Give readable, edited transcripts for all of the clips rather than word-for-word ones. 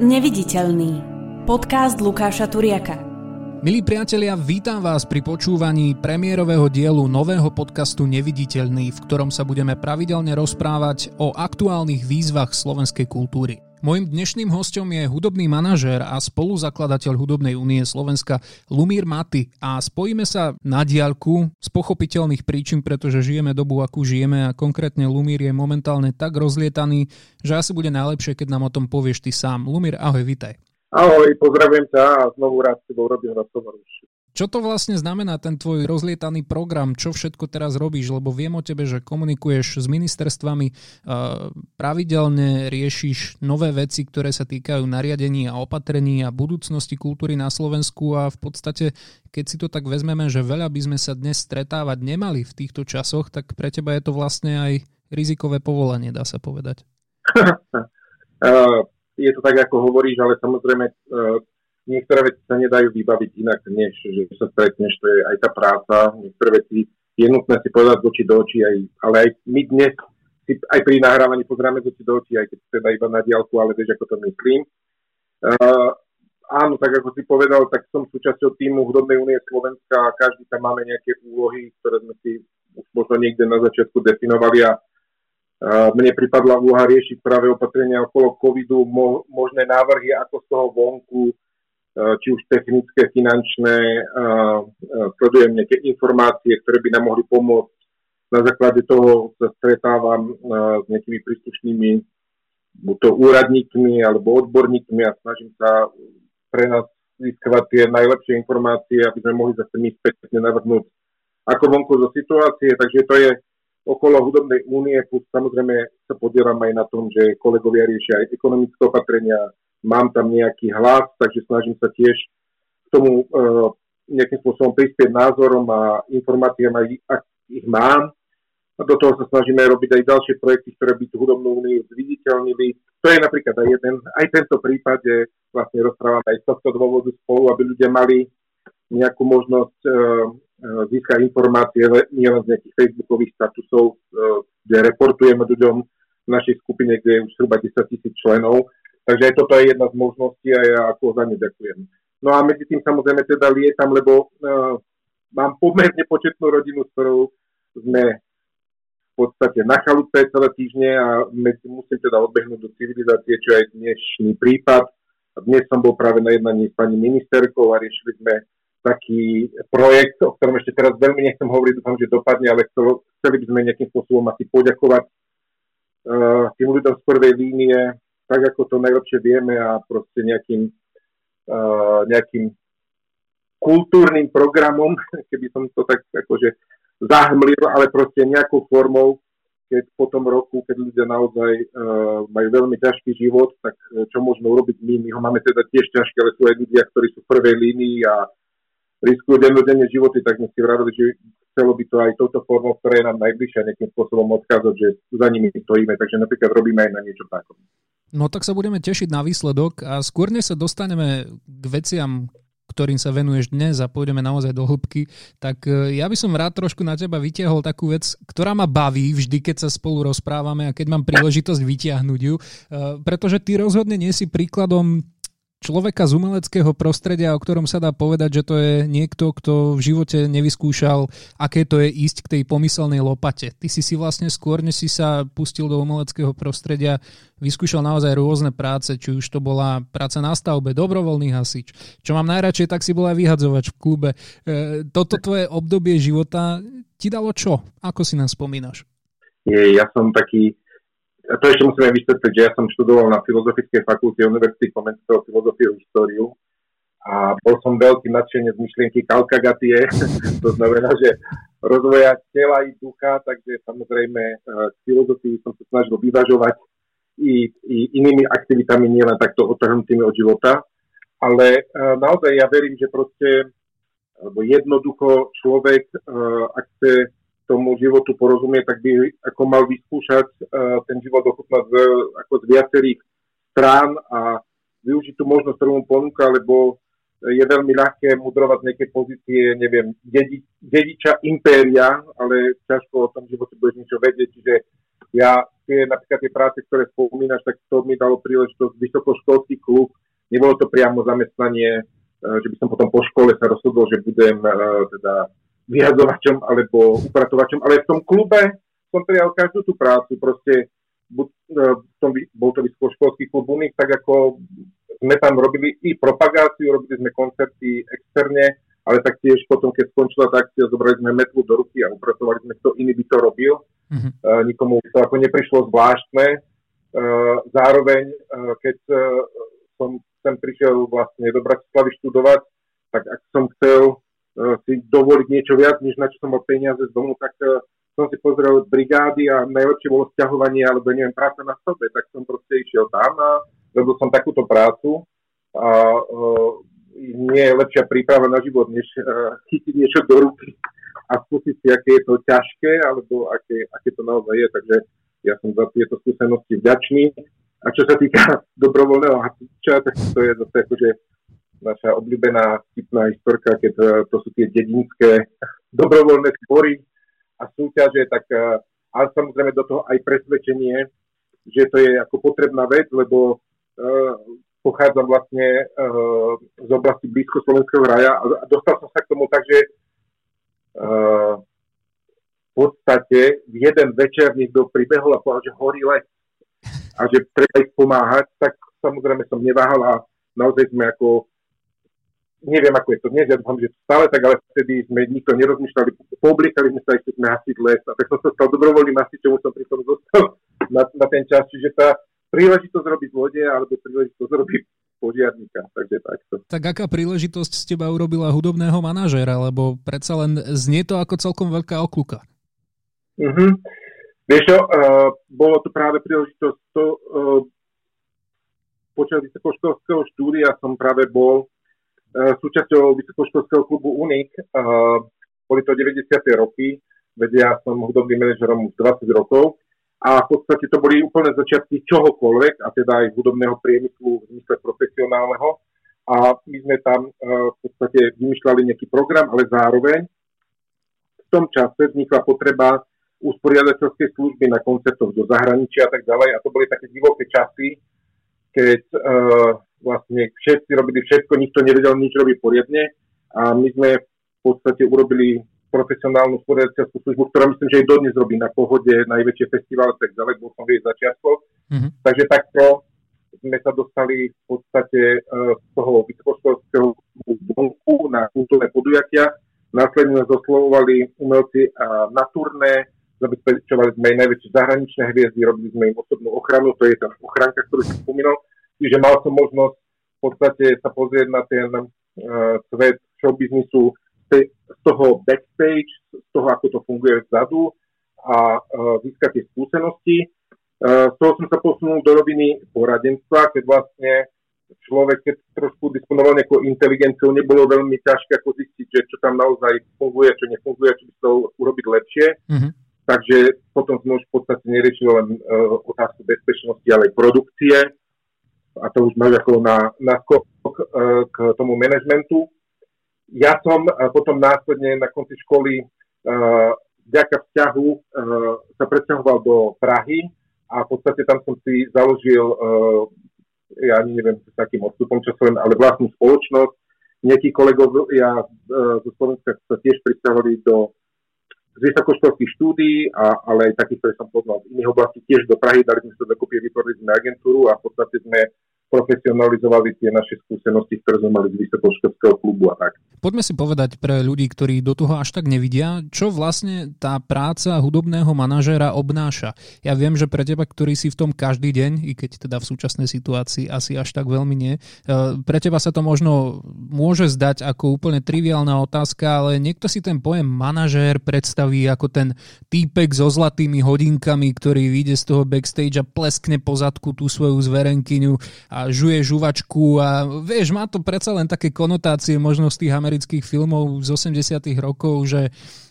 Neviditeľný. Podcast Lukáša Turiaka. Milí priatelia, vítam vás pri počúvaní premiérového dielu nového podcastu Neviditeľný, v ktorom sa budeme pravidelne rozprávať o aktuálnych výzvach slovenskej kultúry. Mojím dnešným hosťom je hudobný manažér a spoluzakladateľ Hudobnej únie Slovenska Lumír Maty a spojíme sa na diaľku z pochopiteľných príčin, pretože žijeme dobu, akú žijeme a konkrétne Lumír je momentálne tak rozlietaný, že asi bude najlepšie, keď nám o tom povieš ty sám. Lumír, ahoj, vitaj. Ahoj, pozdravujem ťa a znovu rád s tebou robím rozhovor. Čo to vlastne znamená ten tvoj rozlietaný program? Čo všetko teraz robíš? Lebo viem o tebe, že komunikuješ s ministerstvami, pravidelne riešiš nové veci, ktoré sa týkajú nariadení a opatrení a budúcnosti kultúry na Slovensku a v podstate, keď si to tak vezmeme, že veľa by sme sa dnes stretávať nemali v týchto časoch, tak pre teba je to vlastne aj rizikové povolanie, dá sa povedať. Je to tak, ako hovoríš, ale samozrejme... Niektoré veci sa nedajú vybaviť inak, než že sa stretneš, to je aj tá práca. Niektoré veci je nutné si povedať z očí do očí, ale aj my dnes si aj pri nahrávaní pozráme z očí do očí, aj keď teda iba na diaľku, ale vieš, ako to myslím. Áno, tak ako si povedal, tak som súčasťou týmu Hudobnej únie Slovenska a každý tam máme nejaké úlohy, ktoré sme si už možno niekde na začiatku definovali a mne pripadla úloha riešiť práve opatrenia okolo covidu, možné návrhy, ako z toho vonku, či už technické, finančné, sledujem nejaké informácie, ktoré by nám mohli pomôcť. Na základe toho sa stretávam s nejakými príslušnými buď to úradníkmi alebo odborníkmi a snažím sa pre nás získavať tie najlepšie informácie, aby sme mohli zase my spätne navrhnúť ako vonku zo situácie. Takže to je okolo Hudobnej únie, plus samozrejme sa podielam aj na tom, že kolegovia riešia aj ekonomické opatrenia, mám tam nejaký hlas, takže snažím sa tiež k tomu nejakým spôsobom prispieť názorom a informáciám, ak ich mám. A do toho sa snažíme robiť aj ďalšie projekty, ktoré by tú Hudobnú úniu zviditeľnili. To je napríklad aj tento prípad, že vlastne rozprávame aj z tohto dôvodu spolu, aby ľudia mali nejakú možnosť získať informácie nielen z nejakých facebookových statusov, kde reportujeme ľuďom v našej skupine, kde je už zhruba 10 000 členov. Takže aj toto je jedna z možností a ja ako za ne ďakujem. No a medzi tým samozrejme teda lietam, lebo mám pomerne početnú rodinu, s ktorou sme v podstate na chalupe celé týždne a musím teda odbehnúť do civilizácie, čo je dnešný prípad. Dnes som bol práve na jednaní s pani ministerkou a riešili sme taký projekt, o ktorom ešte teraz veľmi nechcem hovoriť, dúfam, že dopadne, ale chceli by sme nejakým spôsobom asi poďakovať tým ľuďom z prvej línie, tak ako to najlepšie vieme a proste nejakým kultúrnym programom, keby som to tak akože zahmlil, ale proste nejakou formou, keď po tom roku, keď ľudia naozaj majú veľmi ťažký život, tak čo môžeme urobiť my ho máme teda tiež ťažké, ale sú aj ľudia, ktorí sú v prvej línii a riskujú dennodenne životy, tak sme si vravili, že chcelo by to aj touto formou, ktorá je nám najbližšia, nejakým spôsobom odkázať, že za nimi stojíme, takže napríklad robíme aj na niečo takom. No tak sa budeme tešiť na výsledok a skôr než sa dostaneme k veciam, ktorým sa venuješ dnes a pôjdeme naozaj do hĺbky, tak ja by som rád trošku na teba vytiahol takú vec, ktorá ma baví vždy, keď sa spolu rozprávame a keď mám príležitosť vytiahnuť ju, pretože ty rozhodne nie si príkladom človeka z umeleckého prostredia, o ktorom sa dá povedať, že to je niekto, kto v živote nevyskúšal, aké to je ísť k tej pomyselnej lopate. Ty si vlastne skôr, než si sa pustil do umeleckého prostredia, vyskúšal naozaj rôzne práce, či už to bola práca na stavbe, dobrovoľný hasič. Čo mám najradšej, tak si bola aj vyhadzovač v klube. Toto tvoje obdobie života ti dalo čo? Ako si nám spomínaš? Ja som taký... A to ešte musíme vysvetliť, že ja som študoval na Filozofickej fakulte Univerzity Komenského filozofiu a históriu a bol som veľký nadšenec myšlienky Kalkagatie, to znamená, že rozvoja tela i ducha, takže samozrejme k filozofii som sa snažil vyvažovať i inými aktivitami, nielen takto odtrhnutými od života, ale naozaj ja verím, že proste alebo jednoducho človek, ak chce tomu životu porozumie, tak by ako mal vyskúšať ten život ochutnať z viacerých strán a využiť tú možnosť, ktorú mu ponúka, lebo je veľmi ľahké mudrovať nejaké pozície, neviem, dediča impéria, ale ťažko o tom živote budeš niečo vedieť, čiže ja napríklad tie práce, ktoré spomínaš, tak to mi dalo príležitosť Vysokoškolský klub. Nebolo to priamo zamestnanie, že by som potom po škole sa rozhodol, že budem teda vyhadzovačom alebo upratovačom, ale v tom klube som prijal každú tú prácu, proste bol to Vysokoškolský klub Unik, tak ako sme tam robili i propagáciu, robili sme koncerty externe, ale taktiež potom, keď skončila tá akcia, zobrali sme metlu do ruky a upratovali sme, kto iný by to robil. Mm-hmm. Nikomu to ako neprišlo zvláštne. Zároveň, keď som sem prišiel vlastne do Bratislavy študovať, tak ak som chcel si dovoliť niečo viac, než na čo som mal peniaze z domu, tak som si pozrel brigády a najlepšie bolo sťahovanie, alebo neviem, práca na sobe, tak som proste išiel tam a robil som takúto prácu a nie je lepšia príprava na život, než chytiť niečo do ruky a skúsiť si, aké je to ťažké, alebo aké to naozaj je, takže ja som za tieto skúsenosti vďačný. A čo sa týka dobrovoľného hasiča, tak to je zase akože naša obľúbená vtipná historka, keď to sú tie dedinské dobrovoľné spory a súťaže, tak ale samozrejme do toho aj presvedčenie, že to je ako potrebná vec, lebo pochádzam vlastne z oblasti blízko Slovenského raja a dostal som sa k tomu tak, že v podstate v jeden večer niekto pribehol a povedal, že horí les a že treba ich pomáhať, tak samozrejme som neváhal a naozaj sme ako neviem, ako je to dnes, ja dúfam, že stále tak, ale vtedy sme nikto nerozmýšľali, publikali sme sa, ešte sme hasiť les a tak som sa stal dobrovoľným hasičom, už som pri tom zostal na ten čas, čiže tá príležitosť robiť zlodeja, alebo príležitosť robiť požiarníka, takže takto. Tak aká príležitosť z teba urobila hudobného manažéra, lebo predsa len znie to ako celkom veľká okľuka. Mhm. Vieš čo, bolo to práve príležitosť, to počas vysokoškolského štúdia som práve bol súčasťou Vysokoškolského klubu Unik, boli to 90. roky, veď ja som hudobným manažerom už 20 rokov a v podstate to boli úplne začiatky čohokoľvek, a teda aj hudobného priemyslu v zmysle profesionálneho. A my sme tam v podstate vymýšľali nejaký program, ale zároveň v tom čase vznikla potreba usporiadateľskej služby na koncertoch do zahraničia a tak ďalej. A to boli také divoké časy, keď vlastne všetci robili všetko, nikto nevedel nič robiť poriadne a my sme v podstate urobili profesionálnu sporiadateľskú službu, ktorá myslím, že aj dodnes robí na Pohode, najväčšie festivály, tak ďalej, bol som v jej začiatkoch. Mm-hmm. Takže takto sme sa dostali v podstate z toho vysokoškolského bunku na kultúrne podujatia. Následne zoslovovali umelci na turné, zabezpečovali sme aj najväčšie zahraničné hviezdy, robili sme im osobnú ochranu, to je tá ochranka, ktorú som spomínal. Čiže mal som možnosť v podstate sa pozrieť na ten svet showbiznisu z toho backstage, z toho, ako to funguje vzadu a získať tie skúsenosti. Z toho som sa posunul do roviny poradenstva, keď vlastne človek, keď trošku disponoval nejakou inteligenciou, nebolo veľmi ťažké ako zistiť, že čo tam naozaj funguje, čo nefunguje, čo by chcel urobiť lepšie. Mm-hmm. Takže potom sme už v podstate neriešili len otázku bezpečnosti, ale aj produkcie. A to už máš ako na skok k tomu manažmentu. Ja som potom následne na konci školy vďaka vzťahu sa presťahoval do Prahy a v podstate tam som si založil, ja neviem, s takým odstupom časovým, ale vlastnú spoločnosť. Niekí kolegovia zo Slovenska sa tiež presťahovali z vysokoškolských štúdií, ale aj takých, ktoré som poznal z iných oblastí, tiež do Prahy, dali sme sa dokopy, vytvorili sme agentúru a v podstate sme profesionalizovali tie naše skúsenosti, ktoré sme mali z Vysokoškolského klubu a tak. Poďme si povedať pre ľudí, ktorí do toho až tak nevidia, čo vlastne tá práca hudobného manažéra obnáša. Ja viem, že pre teba, ktorý si v tom každý deň, i keď teda v súčasnej situácii asi až tak veľmi nie, pre teba sa to možno môže zdať ako úplne triviálna otázka, ale niekto si ten pojem manažér predstaví ako ten týpek so zlatými hodinkami, ktorý vyjde z toho backstage a pleskne po zadku tú svoju zverenkyňu a žuje žuvačku a vieš, má to predsa len také konotácie možno z tých amerických filmov z 80-tých rokov,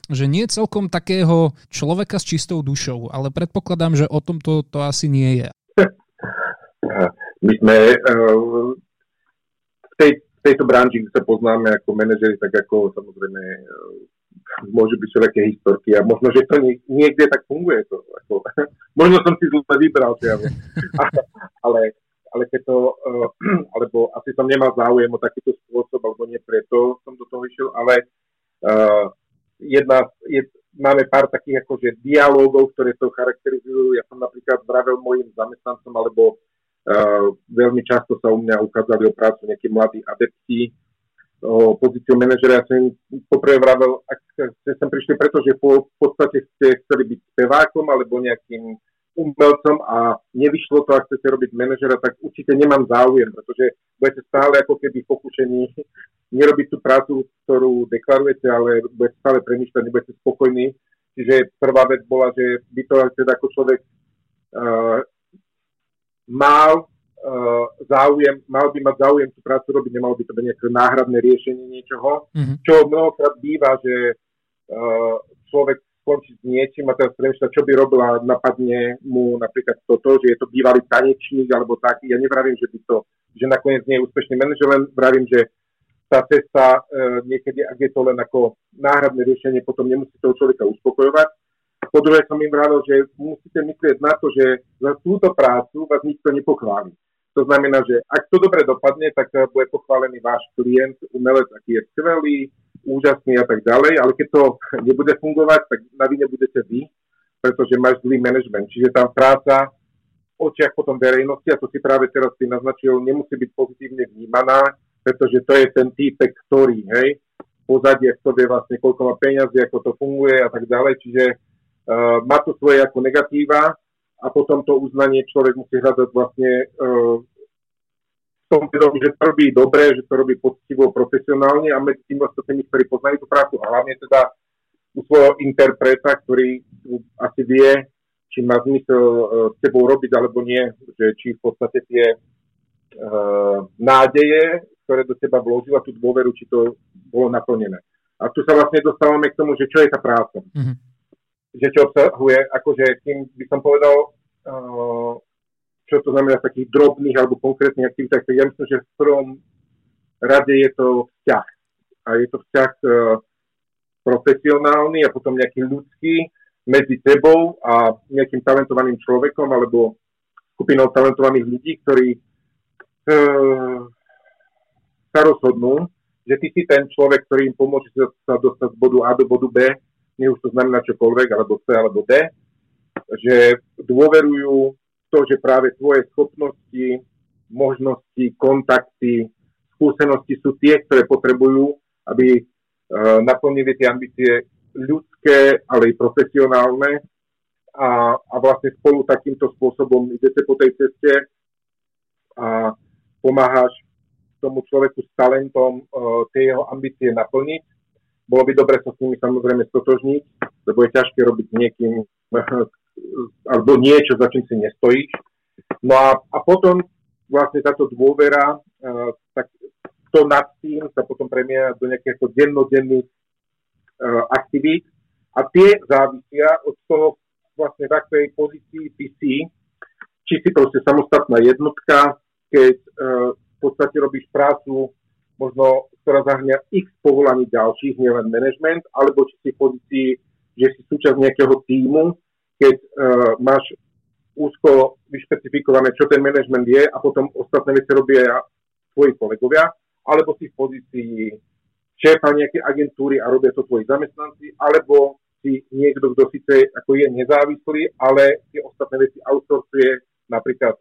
že nie celkom takého človeka s čistou dušou, ale predpokladám, že o tom to asi nie je. My sme v tejto branži, kde sa poznáme ako manažeri, tak ako samozrejme môžu byť všelijaké historky a možno, že to niekde tak funguje. To, ako, Možno som si zle vybral, ale keď to, alebo asi som nemal záujem o takýto spôsob, alebo nie preto som do toho išiel, ale máme pár takých akože dialógov, ktoré to charakterizujú. Ja som napríklad vravel mojim zamestnancom, alebo veľmi často sa u mňa ukázali o prácu nejakí mladí adepti, pozíciu manažera, ja som im poprvé vravel, ak ste sem prišli, pretože v podstate ste chceli byť spevákom alebo nejakým umelcom a nevyšlo to, ak chcete robiť manažera, tak určite nemám záujem, pretože budete stále ako keby pokúšení nerobiť tú prácu, ktorú deklarujete, ale budete stále premýšľať, nebudete spokojní. Čiže prvá vec bola, že by to teda ako človek mal by mať záujem tú prácu robiť, nemalo by to byť nejaké náhradné riešenie niečoho, čo mnohokrát býva, že človek skončí s niečím a teraz premýšľa, čo by robila, napadne mu napríklad toto, že je to bývalý tanečník alebo taký. Ja nevravím, že nakoniec nie je úspešný manažer, len vravím, že tá cesta niekedy, ak je to len ako náhradné riešenie, potom nemusí toho človeka uspokojovať. Po druhé som im vravil, že musíte myslieť na to, že za túto prácu vás nikto nepochváli. To znamená, že ak to dobre dopadne, tak bude pochválený váš klient, umelec, aký je skvelý, úžasný a tak ďalej, ale keď to nebude fungovať, tak na vine budete vy, pretože máš zlý manažment. Čiže tá práca v očiach potom verejnosti, a to si práve teraz si naznačil, nemusí byť pozitívne vnímaná, pretože to je ten týpek, ktorý, hej, pozadie, kto vie vlastne, koľko má peňazí, ako to funguje a tak ďalej, čiže má to svoje ako negatíva. A potom to uznanie človek musí hľadať vlastne v tom vedomí, že to robí dobre, že to robí poctivo, profesionálne a medzi tým vlastne tými, ktorí poznajú tú prácu, a hlavne teda u svojho interpreta, ktorý asi vie, či má zmysel s tebou robiť alebo nie, že či v podstate tie nádeje, ktoré do teba vložila tú dôveru, či to bolo naplnené. A tu sa vlastne dostávame k tomu, že čo je tá práca. Mm-hmm. Že čo obsahuje, akože tým by som povedal, čo to znamená v takých drobných alebo konkrétnych aktivitách, tak ja myslím, že v prvom rade je to vzťah. A je to vzťah profesionálny a potom nejaký ľudský medzi tebou a nejakým talentovaným človekom alebo skupinou talentovaných ľudí, ktorí sa rozhodnú, že ty si ten človek, ktorý im pomôže sa dostať z bodu A do bodu B, nech už to znamená čokoľvek, alebo C, alebo D, že dôverujú to, že práve tvoje schopnosti, možnosti, kontakty, skúsenosti sú tie, ktoré potrebujú, aby naplnili tie ambície ľudské, ale i profesionálne a vlastne spolu takýmto spôsobom idete po tej ceste a pomáhaš tomu človeku s talentom tie jeho ambície naplniť. Bolo by dobre sa s nimi samozrejme stotožniť, lebo je ťažké robiť niekým alebo niečo, za čím si nestojíš. No a potom vlastne táto dôvera, tak to nad tým sa potom premieňa do nejakých dennodenných aktivít a tie závisia od toho vlastne v akej pozícii ty si, či si proste samostatná jednotka, keď v podstate robíš prácu možno, ktorá zahŕňa x povolaní ďalších, nielen management, alebo či si v pozícii, že si súčasť nejakého tímu, keď máš úzko vyšpecifikované, čo ten management je a potom ostatné veci robia tvoji kolegovia, alebo si v pozícii šéfa nejakej agentúry a robia to tvoji zamestnanci, alebo si niekto, kto síce ako je nezávislý, ale tie ostatné veci outsourcuje napríklad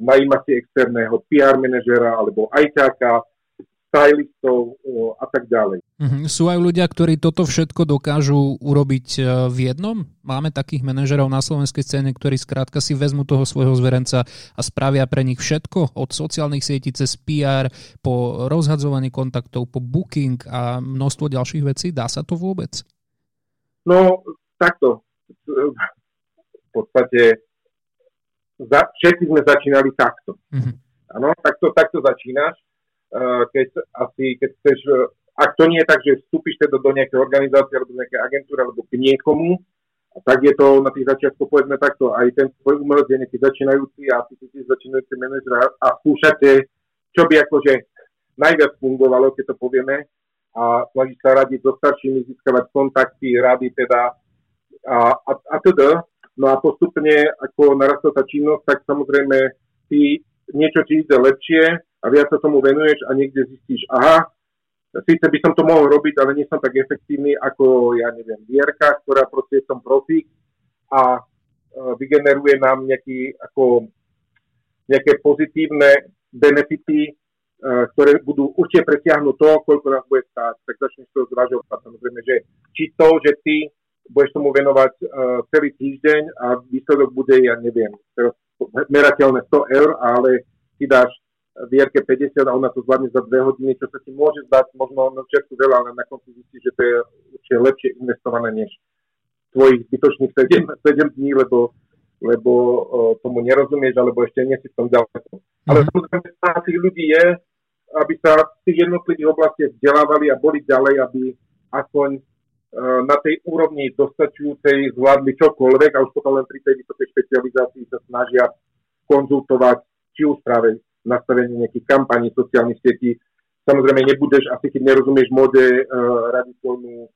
najíma si externého PR manažera alebo ajťáka, stylistov a tak ďalej. Sú aj ľudia, ktorí toto všetko dokážu urobiť v jednom? Máme takých manažerov na slovenskej scéne, ktorí skrátka si vezmu toho svojho zverenca a spravia pre nich všetko, od sociálnych sietí cez PR, po rozhadzovanie kontaktov, po booking a množstvo ďalších vecí. Dá sa to vôbec? No, takto. V podstate všetci sme začínali takto. Áno, takto začínaš, keď chceš, ak to nie je tak, že vstúpiš teda do nejakej organizácie alebo do nejakej agentúry alebo k niekomu, tak je to na tých začiatkoch povedzme takto. Aj ten tvoj umelec je nejaký začínajúci a ty si začínajúci manažer a skúšate, čo by akože najviac fungovalo, keď to povieme, a snažíš sa radiť so staršími, získavať kontakty, rady teda a teda. No a postupne, ako narastla tá činnosť, tak samozrejme ty niečo ti ide lepšie a viac sa tomu venuješ a niekde zistíš, aha, síce by som to mohol robiť, ale nie som tak efektívny ako, ja neviem, Vierka, ktorá proste je som profík a vygeneruje nám nejaký, ako, nejaké pozitívne benefity, ktoré budú určite presiahnuť to, koľko nás bude stáť, tak začneš to zvažovať. Samozrejme, že či to, že ty budeš tomu venovať celý týždeň a výsledok bude, ja neviem, teraz merateľné 100 eur, ale ty dáš Vierke 50 a ona to zvládne za 2 hodiny, čo sa ti môže zdať, možno na všetko veľa, ale na konci zistíš, že to je určite lepšie investované než tvojich zbytočných 7 dní, lebo tomu nerozumieš, alebo ešte nie si v tom ďaleko. Ale samozrejme, tých ľudí je, aby sa v tých jednotlivých oblastiach vzdelávali a boli ďalej, aby aspoň na tej úrovni dostačujúcej zvládli čokoľvek a už potom len pri tej vysokej špecializácii sa snažia konzultovať, či už práve nastavenie nejakých kampaní, sociálnych sietí. Samozrejme, nebudeš, asi keď nerozumieš móde, radiť tomu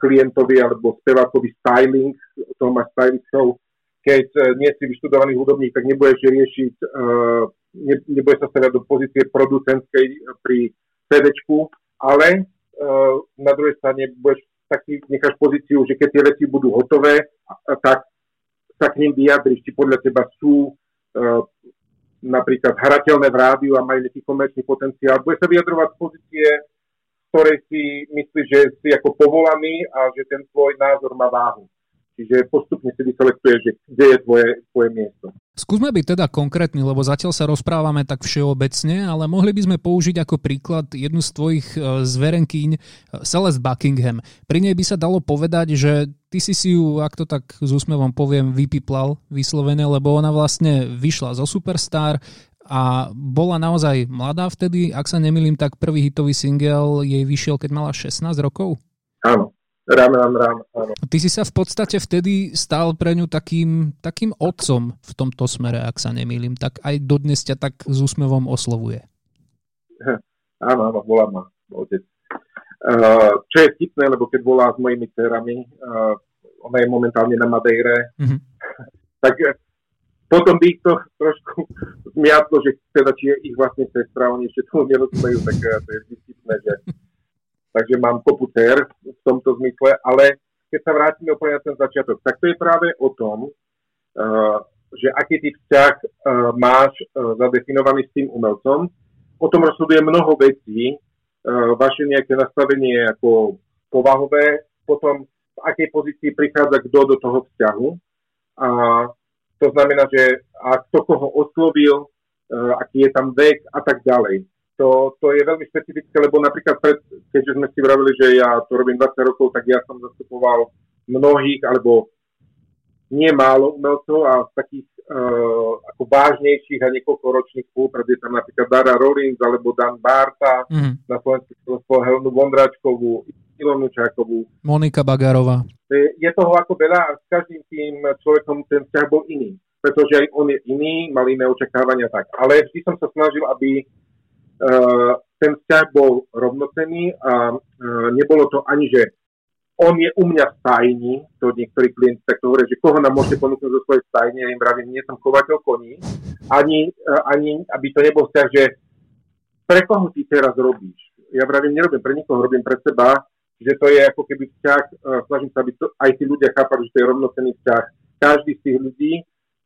klientovi alebo spevákovi styling, toho máš stylistov. Keď nie si vyštudovaný hudobník, tak nebudeš riešiť, nebudeš sa starať do pozície producentskej pri CDčku, ale na druhej strane budeš taký, necháš pozíciu, že keď tie veci budú hotové, tak sa k nim vyjadriš, či podľa teba sú napríklad hrateľné v rádiu a majú nejaký komerčný potenciál. Budeš sa vyjadrovať z pozície, ktorej si myslíš, že si ako povolaný a že ten tvoj názor má váhu. Čiže postupne si vyselektuješ, že kde je tvoje miesto. Skúsme byť teda konkrétny, lebo zatiaľ sa rozprávame tak všeobecne, ale mohli by sme použiť ako príklad jednu z tvojich zverenkýň, Celeste Buckingham. Pri nej by sa dalo povedať, že ty si ju, ak to tak s úsmevom poviem, vypiplal vyslovene, lebo ona vlastne vyšla zo Superstar a bola naozaj mladá vtedy. Ak sa nemýlim, tak prvý hitový single jej vyšiel, keď mala 16 rokov? Áno. Áno. Ty si sa v podstate vtedy stal pre ňu takým otcom v tomto smere, ak sa nemýlim, tak aj dodnes ťa tak s úsmevom oslovuje. Áno, volá ma otec. Čo je vtipné, lebo keď volá s mojimi dcerami, ona je momentálne na Madeire, tak potom by ich to trošku zmiatlo, že teda či je ich vlastne sestra, oni ešte toho nerozumejú, tak to je vtipné, že... Takže mám kopu dcer v tomto zmysle, ale keď sa vrátime úplne na ten začiatok, tak to je práve o tom, že aký typ vzťah máš zadefinovaný s tým umelcom. O tom rozhoduje mnoho vecí, vaše nejaké nastavenie ako povahové, potom v akej pozícii prichádza kto do toho vzťahu. A to znamená, že kto koho oslovil, aký je tam vek a tak ďalej. To je veľmi špecifické, lebo napríklad keďže sme si vravili, že ja to robím 20 rokov, tak ja som zastupoval mnohých, alebo nemálo umelcov a z takých ako vážnejších a niekoľkoročných spoluprác. Je tam napríklad Dara Rollins, alebo Dan Barta, na Slovensku Helenu Vondráčkovú, Ilonu Čákovú. Monika Bagárová. Je toho ako veľa a s každým tým človekom ten vzťah bol iný, pretože aj on je iný, mal iné očakávania tak. Ale vždy som sa snažil, aby ten vzťah bol rovnocenný a nebolo to ani, že on je u mňa v stajni, to niektorí klienti takto hovoria, že koho nám môžete ponúknuť zo svojej stajne, ja im vravím, nie som chovateľ koní, ani aby to nebol vzťah, že pre koho ty teraz robíš? Ja vravím, nerobím pre nikoho, robím pre seba, že to je ako keby vzťah, snažím sa, aby to, aj tí ľudia chápali, že to je rovnocenný vzťah. Každý z tých ľudí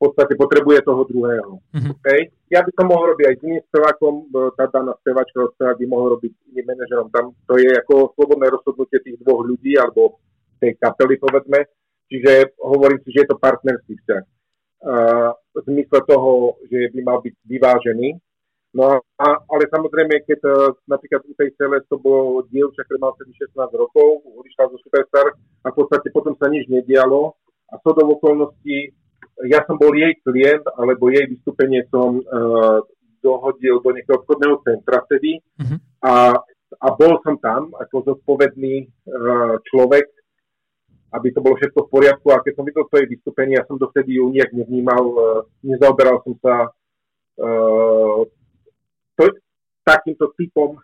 v podstate potrebuje toho druhého. Mm-hmm. Okay? Ja by som mohol robiť aj s iným spevákom, tá daná spevačka by mohol robiť iným manažerom. Tam to je ako slobodné rozhodnutie tých dvoch ľudí alebo tej kapely, povedzme. Čiže hovorím si, že je to partnerský vzťah. V zmysle toho, že by mal byť vyvážený. No ale samozrejme, keď napríklad u tej Celeste to bolo dievča, ktoré mal 16 rokov, odišla zo Superstar a v podstate potom sa nič nedialo a to do okolností ja som bol jej klient, alebo jej vystúpenie som dohodil do nejakého obchodného centra vtedy a bol som tam ako zodpovedný človek, aby to bolo všetko v poriadku a keď som videl to jej vystúpenie, ja som dovtedy ju nejak nevnímal, nezaoberal som sa takýmto typom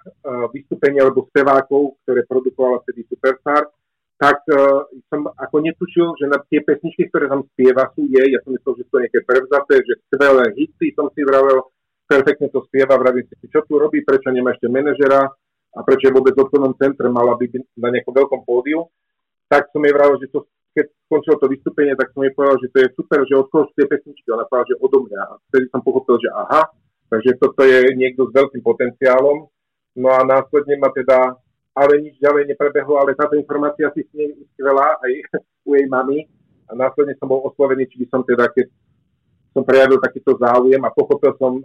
vystúpenia alebo spevákov, ktoré produkovala vtedy Superstar tak som ako netušil, že na tie pesničky, ktoré tam spieva, sú jej. Ja som myslel, že to je nejaké prevzaté, že skvelé hity, som si vravel, perfektne to spieva, vravím si, čo tu robí, prečo nemá ešte manažera a prečo je vôbec v obchodnom centre, mala byť na nejakom veľkom pódiu. Tak som jej vravel, že to, keď skončilo to vystúpenie, tak som jej povedal, že to je super, že odkoľko tie pesničky, ona povedala, že odo mňa. A vtedy som pochopil, že aha, takže toto je niekto s veľkým potenciálom. No a následne ma teda ale nič ďalej neprebehlo, ale táto informácia si s nej skvelá aj u jej mami. A následne som bol oslovený, či by som teda, keď som prejavil takýto záujem a pochopil som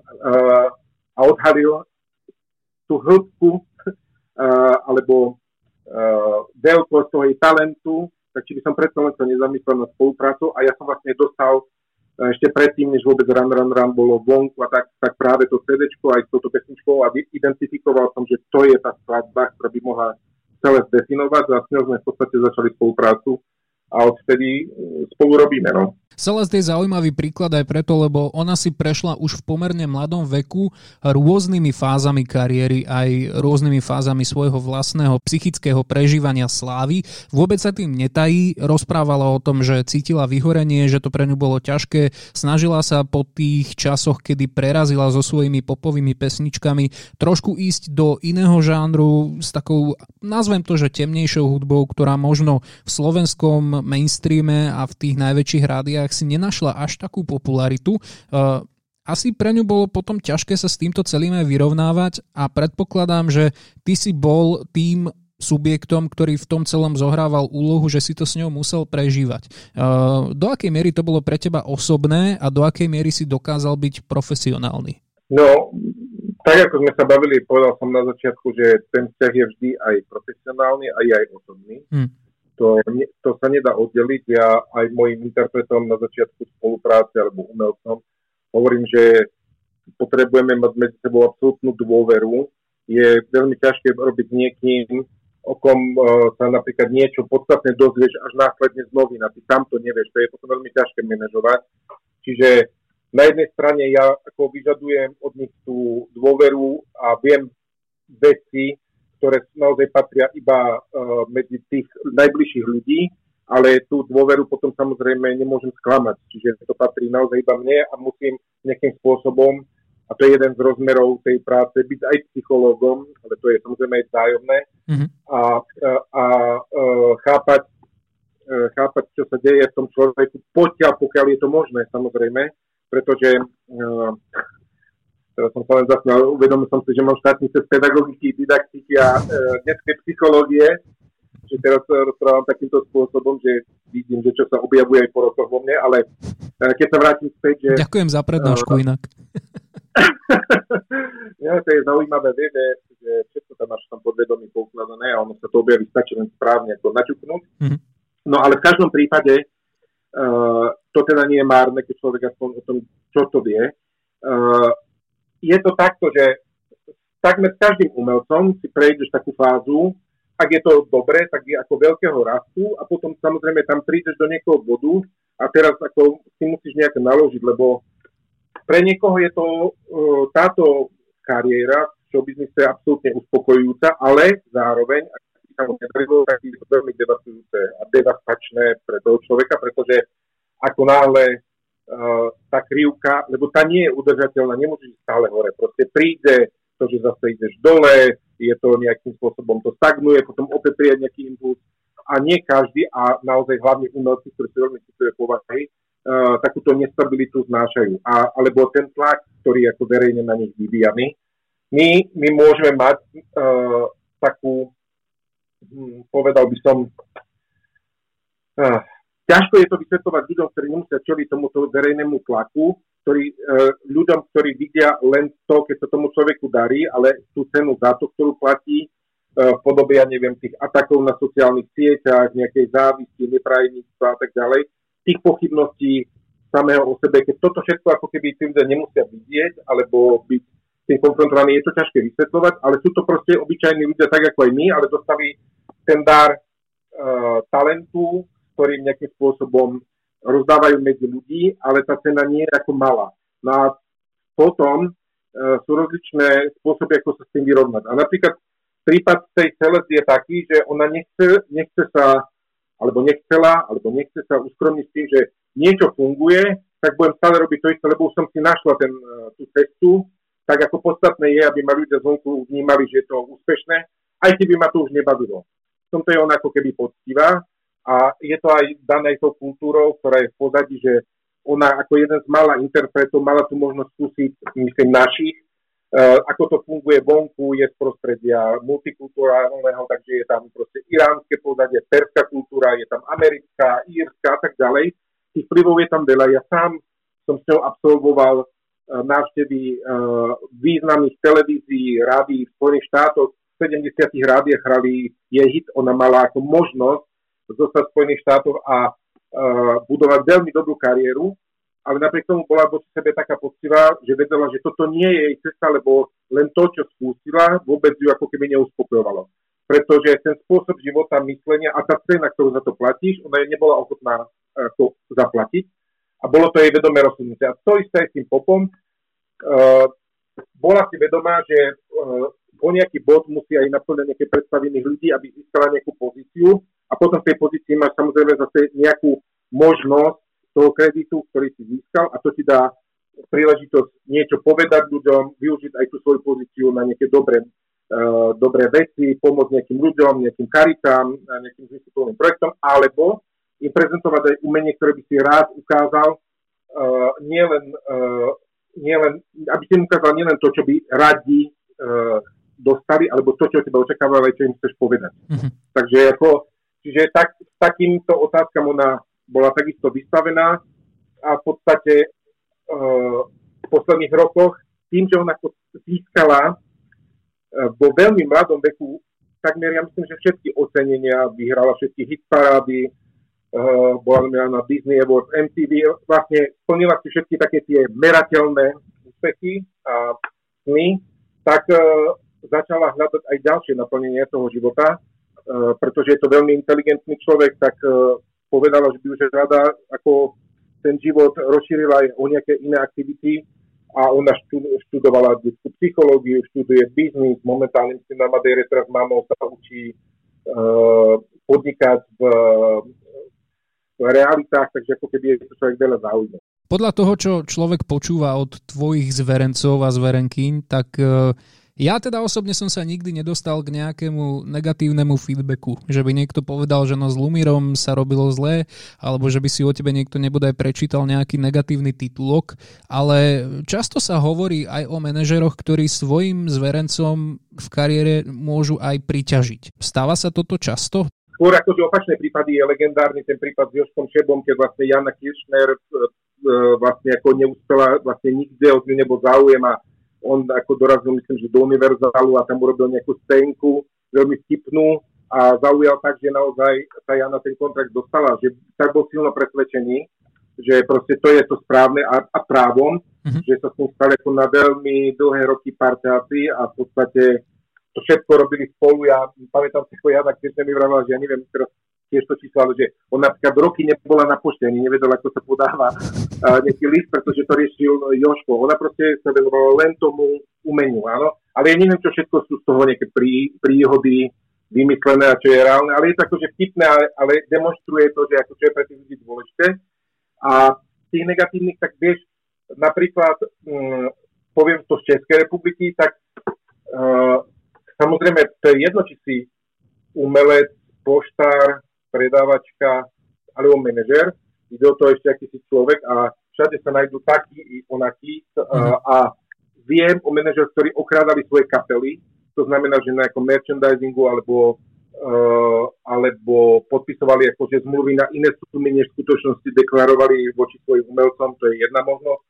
a odhalil tú hĺbku alebo veľkosť toho jej talentu, tak či by som predtým len to nezamyslel na spoluprácu. A ja som vlastne dostal ešte predtým, než vôbec Run, Run, Run bolo vonku a tak práve to CDčko aj s touto pesničkou a identifikoval som, že to je tá skladba, ktorá by mohla celé zdefinovať a s ňou sme v podstate začali spoluprácu a odtedy spolu robíme, no. Celeste je zaujímavý príklad aj preto, lebo ona si prešla už v pomerne mladom veku rôznymi fázami kariéry, aj rôznymi fázami svojho vlastného psychického prežívania slávy. Vôbec sa tým netají, rozprávala o tom, že cítila vyhorenie, že to pre ňu bolo ťažké, snažila sa po tých časoch, kedy prerazila so svojimi popovými pesničkami, trošku ísť do iného žánru s takou, nazvem to, že temnejšou hudbou, ktorá možno v slovenskom mainstreame a v tých najväčších rádiách ak si nenašla až takú popularitu. Asi pre ňu bolo potom ťažké sa s týmto celým aj vyrovnávať a predpokladám, že ty si bol tým subjektom, ktorý v tom celom zohrával úlohu, že si to s ňou musel prežívať. Do akej miery to bolo pre teba osobné a do akej miery si dokázal byť profesionálny? No, tak ako sme sa bavili, povedal som na začiatku, že ten vzťah je vždy aj profesionálny, aj osobný. To sa nedá oddeliť. Ja aj mojim interpretom na začiatku spolupráce alebo umelcom hovorím, že potrebujeme mať medzi sebou absolútnu dôveru. Je veľmi ťažké robiť s niekým, o kom sa napríklad niečo podstatné dozvieš až následne z novín a ty tam to nevieš. To je potom veľmi ťažké manažovať. Čiže na jednej strane ja ako vyžadujem od nich tú dôveru a viem veci, ktoré naozaj patria iba medzi tých najbližších ľudí, ale tú dôveru potom samozrejme nemôžem sklamať. Čiže to patrí naozaj iba mne a musím nejakým spôsobom, a to je jeden z rozmerov tej práce, byť aj psychológom, ale to je samozrejme aj vzájomné, chápať, čo sa deje v tom človeku, pokiaľ je to možné, samozrejme, pretože... Teraz som sa len zasmial, uvedomil som si, že mám štátnice z pedagogiky, didaktiky a detskej psychológie, že teraz rozprávam takýmto spôsobom, že vidím, že čo sa objavuje aj po rokoch vo mne, ale keď sa vrátim späť, že... Ďakujem za prednášku inak. Ja, to je zaujímavé, že všetko tam máš tam podvedomí poukladané a ono sa to objaví, stačí len správne to načuknúť. Mm-hmm. No ale v každom prípade to teda nie je márne, keď človek aspoň o tom, čo to vie. Je to takto, že takmer s každým umelcom si prejdeš takú fázu, ak je to dobre, tak je ako veľkého rastu a potom samozrejme tam prídeš do niekoho bodu a teraz ako si musíš nejak naložiť, lebo pre niekoho je to táto kariéra, čo by sme absolútne uspokojujúca, ale zároveň, ak si tam neprejde, tak je to veľmi devastujúce a devastačné pre toho človeka, pretože ako náhle tá krivka, lebo tá nie je udržateľná, nemôžeš ísť stále hore, proste príde to, že zase ideš dole, je to nejakým spôsobom, to stagnuje, potom opäť príde nejaký impuls a nie každý a naozaj hlavne umelci, ktorí si veľmi cituje povahy, takúto nestabilitu znášajú, alebo ten tlak, ktorý je ako verejne na nich vyvíjaný. My môžeme mať takú, povedal by som, ťažko je to vysvetľovať ľuďom, ktorí nemusia čeliť tomuto verejnému tlaku, ľuďom, ktorí vidia len to, keď sa tomu človeku darí, ale tú cenu za to, ktorú platí v podobe, ja neviem, tých atakov na sociálnych sieťach, nejakej závisti, neprajníctva a tak ďalej, tých pochybností samého o sebe, keď toto všetko ako keby tí ľudia nemusia vidieť, alebo byť tým konfrontovaní, je to ťažké vysvetľovať, ale sú to proste obyčajní ľudia, tak ako aj my, ale dostali ten dar talentu, ktorým nejakým spôsobom rozdávajú medzi ľudí, ale tá cena nie je ako malá. No a potom sú rozličné spôsoby, ako sa s tým vyrovnať. A napríklad prípad tej Celesty je taký, že ona nechce sa alebo nechcela, alebo nechce sa uskromniť s tým, že niečo funguje, tak budem stále robiť to isté, lebo už som si našla tú cestu, tak ako podstatné je, aby ma ľudia zvonku vnímali, že je to úspešné, aj keby ma to už nebavilo. V tomto je ona ako keby poctivá a je to aj dané tou kultúrou, ktorá je v pozadí, že ona ako jeden z mála interpretov mala tu možnosť skúsiť, myslím, našich, ako to funguje vonku, je z prostredia multikulturálneho, takže je tam proste iránske pozadie, perská kultúra, je tam americká, írska a tak ďalej. Tých vplyvov je tam veľa. Ja sám som s ňou absolvoval návštevy významných televízií, rádií v Spojených štátoch. V 70. rádiach hrali jej hit. Ona mala ako možnosť zostať v Spojených štátoch a budovať veľmi dobrú kariéru. Ale napriek tomu bola voči sebe taká poctivá, že vedela, že toto nie je jej cesta, lebo len to, čo skúsila, vôbec ju ako keby neuspokojovalo. Pretože ten spôsob života, myslenia a tá cena, ktorú za to platíš, ona jej nebola ochotná to zaplatiť. A bolo to jej vedomé rozhodnutie. A to isté s tým popom. Bola si vedomá, že o nejaký bod musí aj naplňať nejaké predstavy iných ľudí, aby získala nejakú pozíciu. A potom v tej pozícii máš samozrejme zase nejakú možnosť toho kreditu, ktorý si získal, a to ti dá príležitosť niečo povedať ľuďom, využiť aj tú svoju pozíciu na nejaké dobré veci, pomôcť nejakým ľuďom, nejakým karitám, nejakým zmysluplným projektom, alebo im prezentovať aj umenie, ktoré by si rád ukázal, aby si im ukázal nielen to, čo by radi dostali, alebo to, čo od teba očakávali, čo im chceš povedať. Mm-hmm. Takže takýmto otázkam ona bola takisto vystavená a v podstate v posledných rokoch tým, že ona získala vo veľmi mladom veku takmer, ja myslím, že všetky ocenenia, vyhrala všetky hitparády, bola nominovaná na Disney Awards, MTV, vlastne splnila si všetky také tie merateľné úspechy a sny, tak začala hľadať aj ďalšie naplnenie toho života, pretože je to veľmi inteligentný človek, tak povedala, že by už rada ako ten život rozšírila aj o nejaké iné aktivity a ona študovala detskú psychológiu, študuje biznis, momentálne si na Madeire teraz mámou sa učí podnikať v realitách, takže ako keby je to človek veľa záujme. Podľa toho, čo človek počúva od tvojich zverencov a zverenkyň, tak ja teda osobne som sa nikdy nedostal k nejakému negatívnemu feedbacku, že by niekto povedal, že no s Lumírom sa robilo zlé, alebo že by si o tebe niekto nebodaj prečítal nejaký negatívny titulok, ale často sa hovorí aj o manažeroch, ktorí svojim zverencom v kariére môžu aj priťažiť. Stáva sa toto často? Skôr akože opačné prípady je legendárny ten prípad s Jožkom Šebom, keď vlastne Jana Kirchner vlastne ako neúspela, vlastne nikde od nej nebol záujem a on ako dorazil, myslím, že do univerzálu a tam urobil nejakú scénku, veľmi vtipnú a zaujal tak, že naozaj tá Jana ten kontrakt dostala, že tak bol silno presvedčený, že proste to je to správne a právom, že sa s ním stali ako na veľmi dlhé roky parťáci a v podstate to všetko robili spolu. Ja pamätám si, ako Jana Kirchner mi vravila, že ja neviem teraz tiež to číslo, ale že on napríklad roky nebola na pošte, ani nevedela, ako sa podáva nejaký list, pretože to riešil Jožko. Ona proste sa venovala len tomu umeniu, áno. Ale ja neviem, čo všetko sú z toho nejaké príhody vymyslené a čo je reálne, ale je to akože vtipné, ale demonstruje to, že ako čo je pre tých ľudí dôležité. A tých negatívnych, tak vieš, napríklad, poviem to z Českej republiky, tak samozrejme, to je jedno, či si umelec, poštár, predávačka alebo manažer, ide o to ešte akýsi človek a všade sa nájdú takí i onakí a viem o manažeroch, ktorí okrádali svoje kapely, to znamená, že na nejakom merchandisingu alebo podpisovali akože zmluvy na iné sumy, než v skutočnosti deklarovali voči svojim umelcom, to je jedna možnosť.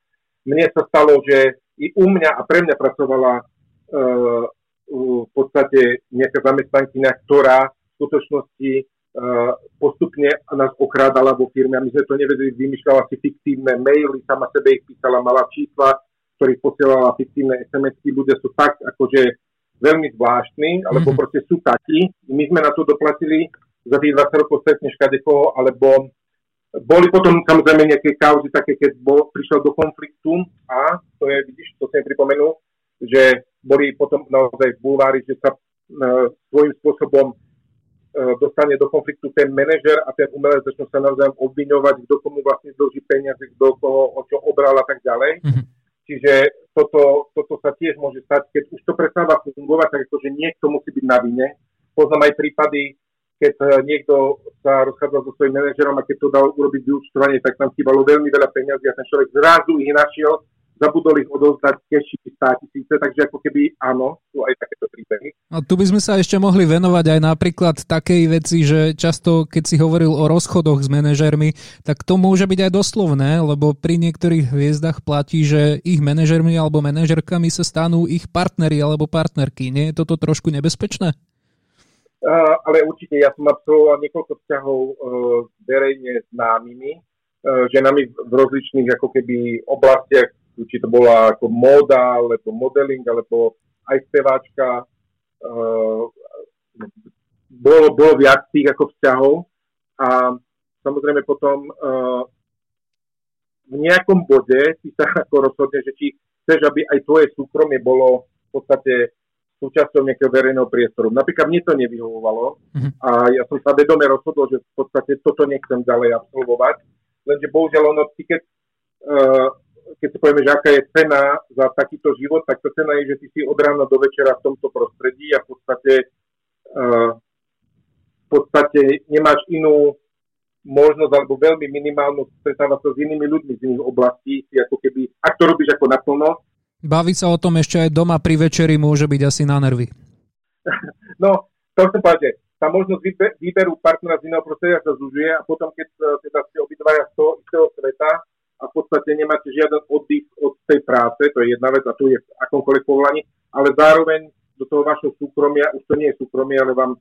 Mne sa stalo, že i u mňa a pre mňa pracovala v podstate nejaká zamestnankyňa, ktorá v skutočnosti postupne nás okrádala vo firme a my sme to nevedeli, vymýšľala si fiktívne maily, sama sebe ich písala, mala čísla, ktorých posielala, fiktívne SMS-ky, ľudia sú tak akože veľmi zvláštni, alebo proste sú takí. My sme na to doplatili za tých 20 rokov stretne škadekoho, alebo boli potom samozrejme nejaké kauzy také, keď prišiel do konfliktu a to je, vidíš, to si mi pripomenul, že boli potom naozaj v bulvári, že sa svojím spôsobom dostane do konfliktu ten manažer a ten umelec, začnú sa navzájom obviňovať, kto komu vlastne dlží peniaze, kto koho, o čo obral a tak ďalej. Mm-hmm. Čiže toto sa tiež môže stať, keď už to prestáva fungovať, tak je to, že niekto musí byť na vine. Poznám aj prípady, keď niekto sa rozchádzal so svojím manažerom a keď to dal urobiť vyúčtovanie, tak tam chýbalo veľmi veľa peňazí a ten človek zrazu ich našiel, zabudol ich odovzdať keši 100 000, takže ako keby áno, sú aj takéto príbehy. A tu by sme sa ešte mohli venovať aj napríklad takej veci, že často, keď si hovoril o rozchodoch s manažermi, tak to môže byť aj doslovné, lebo pri niektorých hviezdach platí, že ich manažermi alebo manažerkami sa stanú ich partneri alebo partnerky. Nie je toto trošku nebezpečné? Ale určite, ja som absolvoval niekoľko vzťahov verejne známymi ženami v rozličných ako keby oblastiach, či to bola ako móda, alebo modeling, alebo aj speváčka. Bolo viac tých ako vzťahov a samozrejme potom v nejakom bode si sa ako rozhodne, že či chceš, aby aj tvoje súkromie bolo v podstate súčasťou nejakého verejného priestoru. Napríklad mne to nevyhovovalo a ja som sa vedome rozhodol, že v podstate toto nechcem ďalej absolvovať. Lenže bohužiaľ ono, keď si povieme, že aká je cena za takýto život, tak tá cena je, že ty si od rána do večera v tomto prostredí a v podstate nemáš inú možnosť alebo veľmi minimálnu stretávať sa s inými ľuďmi z iných oblastí, ako keby, ak to robíš ako naplno. Baviť sa o tom ešte aj doma pri večeri môže byť asi na nervy. No, to chcem povedať, tá možnosť výberu partnera z iného prostredia sa zužuje a potom, keď teda ste obidvaja z toho istého sveta a v podstate nemáte žiaden oddych od tej práce, to je jedna vec a tu je v akomkoľvek povolaní, ale zároveň do toho vašho súkromia, už to nie je súkromie, ale vám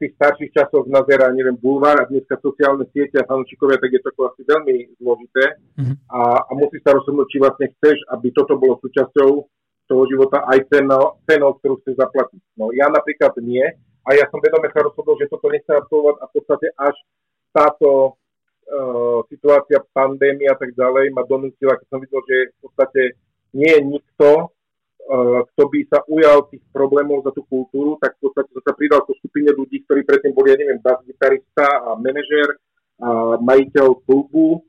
v tých starších časoch nazerá, neviem, bulvár a dneska sociálne siete a fanúčikovia, tak je to asi veľmi zložité a musí sa rozhodnúť, či vlastne chceš, aby toto bolo súčasťou toho života aj cenou, ktorú chceš zaplatiť. No ja napríklad nie a ja som vedome sa rozhodol, že toto nechcem absolvovať a v podstate až táto situácia, pandémia a tak ďalej ma donútila, keď som videl, že v podstate nie je nikto, kto by sa ujal tých problémov za tú kultúru, tak v podstate sa pridal po skupine ľudí, ktorí predtým boli, ja neviem, bas-gitarista a manažér a majiteľ klubu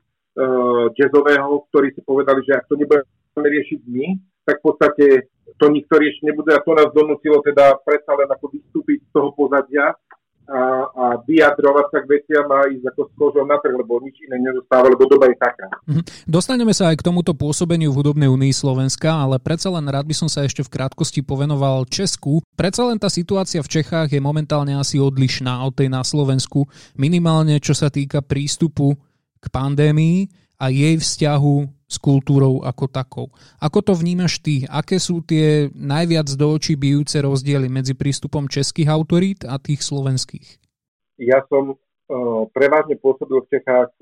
jazzového, ktorí si povedali, že ak to nebudeme riešiť my, tak v podstate to nikto riešiť nebude a to nás donútilo teda predsa len ako vystúpiť z toho pozadia a vyjadrovať sa k veciam a ísť ako s kožou na trh, lebo nič iné nezostáva, lebo doba je taká. Dostaneme sa aj k tomuto pôsobeniu v Hudobnej únii Slovenska, ale predsa len rád by som sa ešte v krátkosti povenoval Česku. Predsa len tá situácia v Čechách je momentálne asi odlišná od tej na Slovensku, minimálne čo sa týka prístupu k pandémii a jej vzťahu s kultúrou ako takou. Ako to vnímaš ty? Aké sú tie najviac do očí bijúce rozdiely medzi prístupom českých autorít a tých slovenských? Ja som prevažne pôsobil v Čechách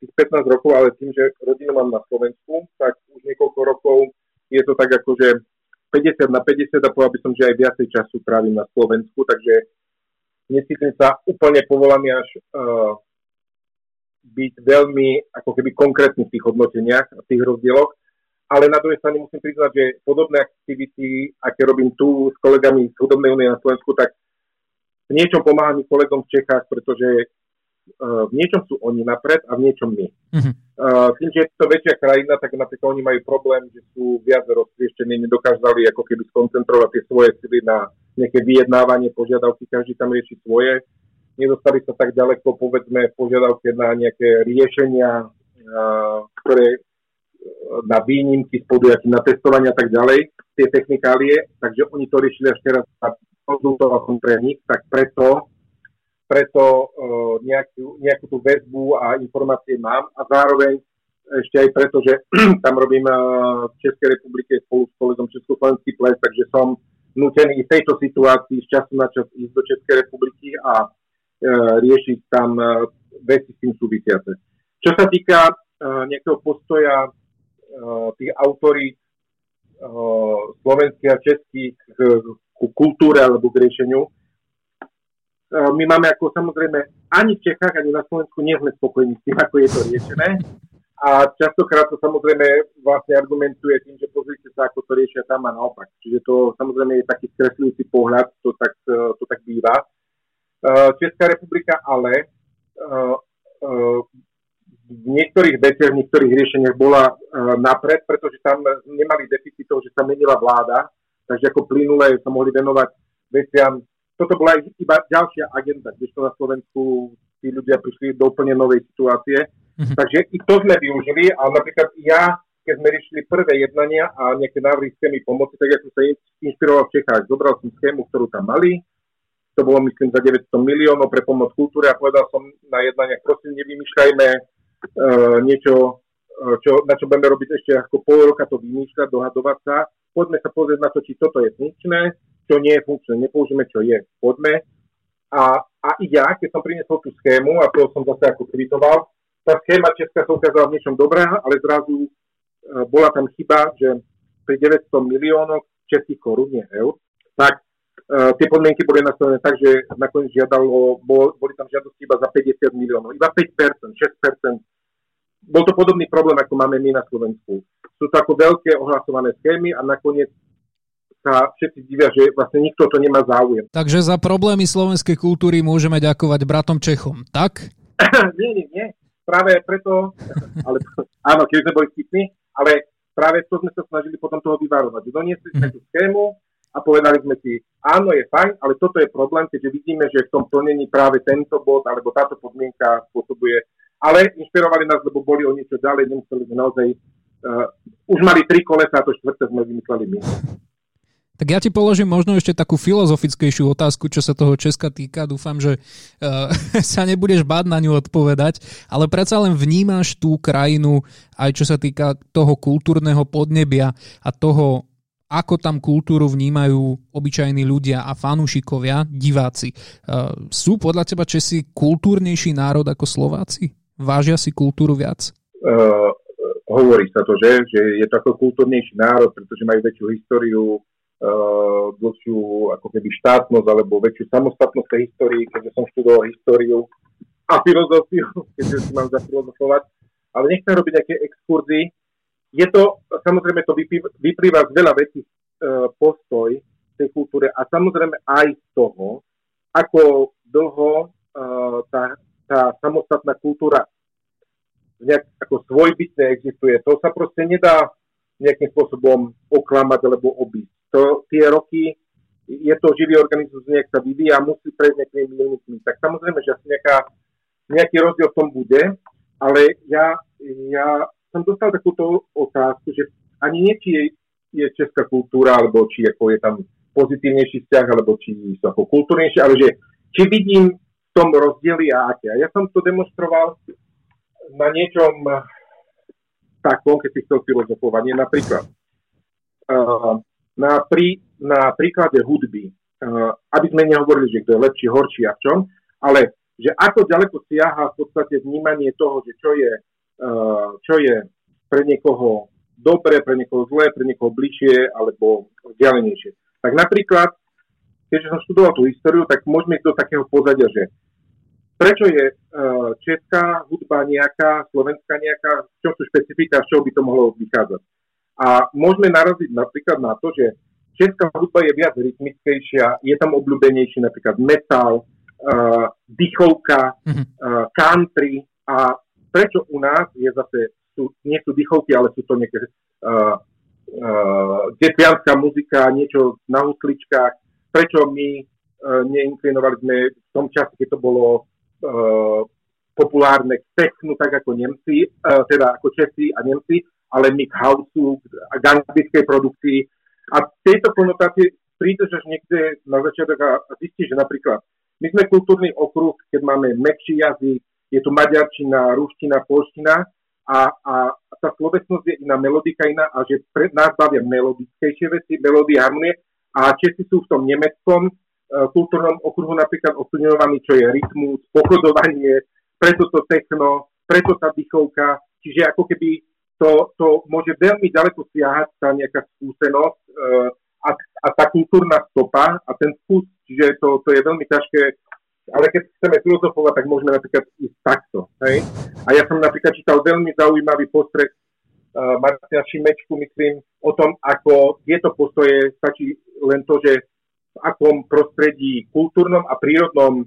tých 15 rokov, ale tým, že rodinu mám na Slovensku, tak už niekoľko rokov je to tak ako, že 50/50 a povedal by som, že aj viacej času trávim na Slovensku, takže necítim sa úplne povolaný až byť veľmi ako keby konkrétny v tých hodnoteniach a tých rozdieloch. Ale na druhej strane musím priznať, že podobné aktivity, aké robím tu s kolegami z Hudobnej únie na Slovensku, tak v niečom pomáham kolegom v Čechách, pretože v niečom sú oni napred a v niečom my. Mm-hmm. Tým, že je to väčšia krajina, tak napríklad oni majú problém, že sú viac roztrieštení, nedokázali ako keby skoncentrovať tie svoje sily na nejaké vyjednávanie, požiadavky, každý tam rieši svoje. Nedostali sa tak ďaleko, povedzme, požiadavke na nejaké riešenia, ktoré na výnimky, spodujatí, na testovania a tak ďalej, tie technikálie, takže oni to riešili až teraz a konzultoval som pre nich, tak preto nejakú tú väzbu a informácie mám a zároveň ešte aj preto, že tam robím v Českej republike spolu s kolegom Československý ples, takže som nútený v tejto situácii z času na čas ísť do Českej republiky a riešiť tam veci s tým súvisiace. Čo sa týka nejakého postoja tých autorít slovenských a českých ku kultúre alebo k riešeniu, my máme ako samozrejme ani v Čechách, ani na Slovensku nie sme spokojní s tým, ako je to riešené. A častokrát to samozrejme vlastne argumentuje tým, že pozrite sa, ako to riešia tam a naopak. Čiže to samozrejme je taký skresľujúci pohľad, to tak býva. Česká republika ale v niektorých veciach, v niektorých riešeniach bola napred, pretože tam nemali deficitov, že sa menila vláda, takže ako plynule sa mohli venovať veciam. Toto bola iba ďalšia agenda, kdežto na Slovensku tí ľudia prišli do úplne novej situácie. Mm-hmm. Takže i to sme využili, ale napríklad ja, keď sme riešili prvé jednania a nejaké návrhy schémy pomoci, tak ja som sa inšpiroval v Čechách. Zobral som schému, ktorú tam mali, to bolo myslím za 900 miliónov pre pomoc kultúre a povedal som na jednaniach, prosím, nevymýšľajme niečo, na čo budeme robiť ešte ako pol roka to vymýšľať, dohadovať sa. Poďme sa pozrieť na to, či toto je funkčné, čo nie je funkčné, nepoužijeme, čo je. Poďme. A i ja, keď som priniesol tú schému, a to som zase ako kvitoval, tá schéma česká sa ukázala v niečom dobrá, ale zrazu bola tam chyba, že pri 900 miliónov českých korún, nie eur, tak tie podmienky boli nastavené tak, že nakoniec boli tam žiadosti iba za 50 miliónov, iba 5%, 6%. Bol to podobný problém, ako máme my na Slovensku. Sú to ako veľké ohlasované schémy a nakoniec sa všetci divia, že vlastne nikto to nemá záujem. Takže za problémy slovenskej kultúry môžeme ďakovať bratom Čechom, tak? Nie. Práve preto, ale áno, keď sme boli vtipní, ale práve to sme sa snažili potom toho vyvarovať. Doniesli sme tú schému a povedali sme si, áno, je fajn, ale toto je problém, keďže vidíme, že v tom plnení práve tento bod alebo táto podmienka spôsobuje. Ale inšpirovali nás, lebo boli o niečo ďalej, nemuseli sme naozaj... už mali 3 kolesa a to 4. sme vymysleli my. Tak ja ti položím možno ešte takú filozofickejšiu otázku, čo sa toho Česka týka. Dúfam, že sa nebudeš báť na ňu odpovedať, ale predsa len vnímaš tú krajinu aj čo sa týka toho kultúrneho podnebia a toho, ako tam kultúru vnímajú obyčajní ľudia a fanúšikovia, diváci. Sú podľa teba Česi kultúrnejší národ ako Slováci? Vážia si kultúru viac? Hovorí sa to, že je to ako kultúrnejší národ, pretože majú väčšiu históriu, dlhšiu ako keby štátnosť alebo väčšiu samostatnosť tej histórii, keďže som študoval históriu a filozofiu, keďže si mám zafilozofovať. Ale nechcem robiť nejaké exkurzy. Je to, samozrejme, to vyplýva z veľa vecí postoj tej kultúre a samozrejme aj z toho, ako dlho tá samostatná kultúra nejak ako svojbytne existuje. To sa proste nedá nejakým spôsobom oklamať alebo obísť. Tie roky je to živý organizmus, nejak sa vyvíja a musí prejsť nejakými milníkmi. Tak samozrejme, že asi nejaký rozdiel v tom bude, ale ja som dostal takúto otázku, že ani nie, či je česká kultúra, alebo či ako je tam pozitívnejší vzťah, alebo či sú ako kultúrnejší, ale že či vidím v tom rozdiely a aké. A ja som to demonstroval na niečom takom, keď si chcel filozofovanie. Napríklad na príklade hudby, aby sme nehovorili, že kto je lepší, horší a v čom, ale že ako ďaleko siaha v podstate vnímanie toho, že čo je pre niekoho dobre, pre niekoho zlé, pre niekoho bližšie alebo vzdialenejšie. Tak napríklad, keďže som študoval tú históriu, tak môžeme ísť do takého pozadia, že prečo je česká hudba nejaká, slovenská nejaká, v čom sú špecifika, z čoho by to mohlo vychádzať. A môžeme naraziť napríklad na to, že česká hudba je viac rytmickejšia, je tam obľúbenejší napríklad metal, dýchovka, country a prečo u nás je zase, nie sú dýchovky, ale sú to nejaké detvianská muzika, niečo na husličkách. Prečo my neinklinovali sme v tom čase, keď to bolo populárne k technu, tak ako Nemci, teda ako Česi a Nemci, ale my k houseu, k anglickej produkcii. A tieto konotácie prídeš niekde na začiatok a zistíš, že napríklad my sme kultúrny okruh, keď máme mekší jazyk, je tu maďarčina, ruština, polština a tá slovesnosť je iná, melodika iná a že pred nás bavia melodickejšie veci, melódie, harmonie a Česi sú v tom nemeckom kultúrnom okruhu napríklad osuňovaní, čo je rytmus, pochodovanie, preto to techno, preto tá dýchovka, čiže ako keby to môže veľmi ďaleko siahať tá nejaká skúsenosť a tá kultúrna stopa a ten skús, čiže to je veľmi ťažké. Ale keď chceme filozofovať, tak môžeme napríklad ísť takto. Hej? A ja som napríklad čítal veľmi zaujímavý postreh Martina Šimečku, myslím, o tom, ako tieto postoje stačí len to, že v akom prostredí kultúrnom a prírodnom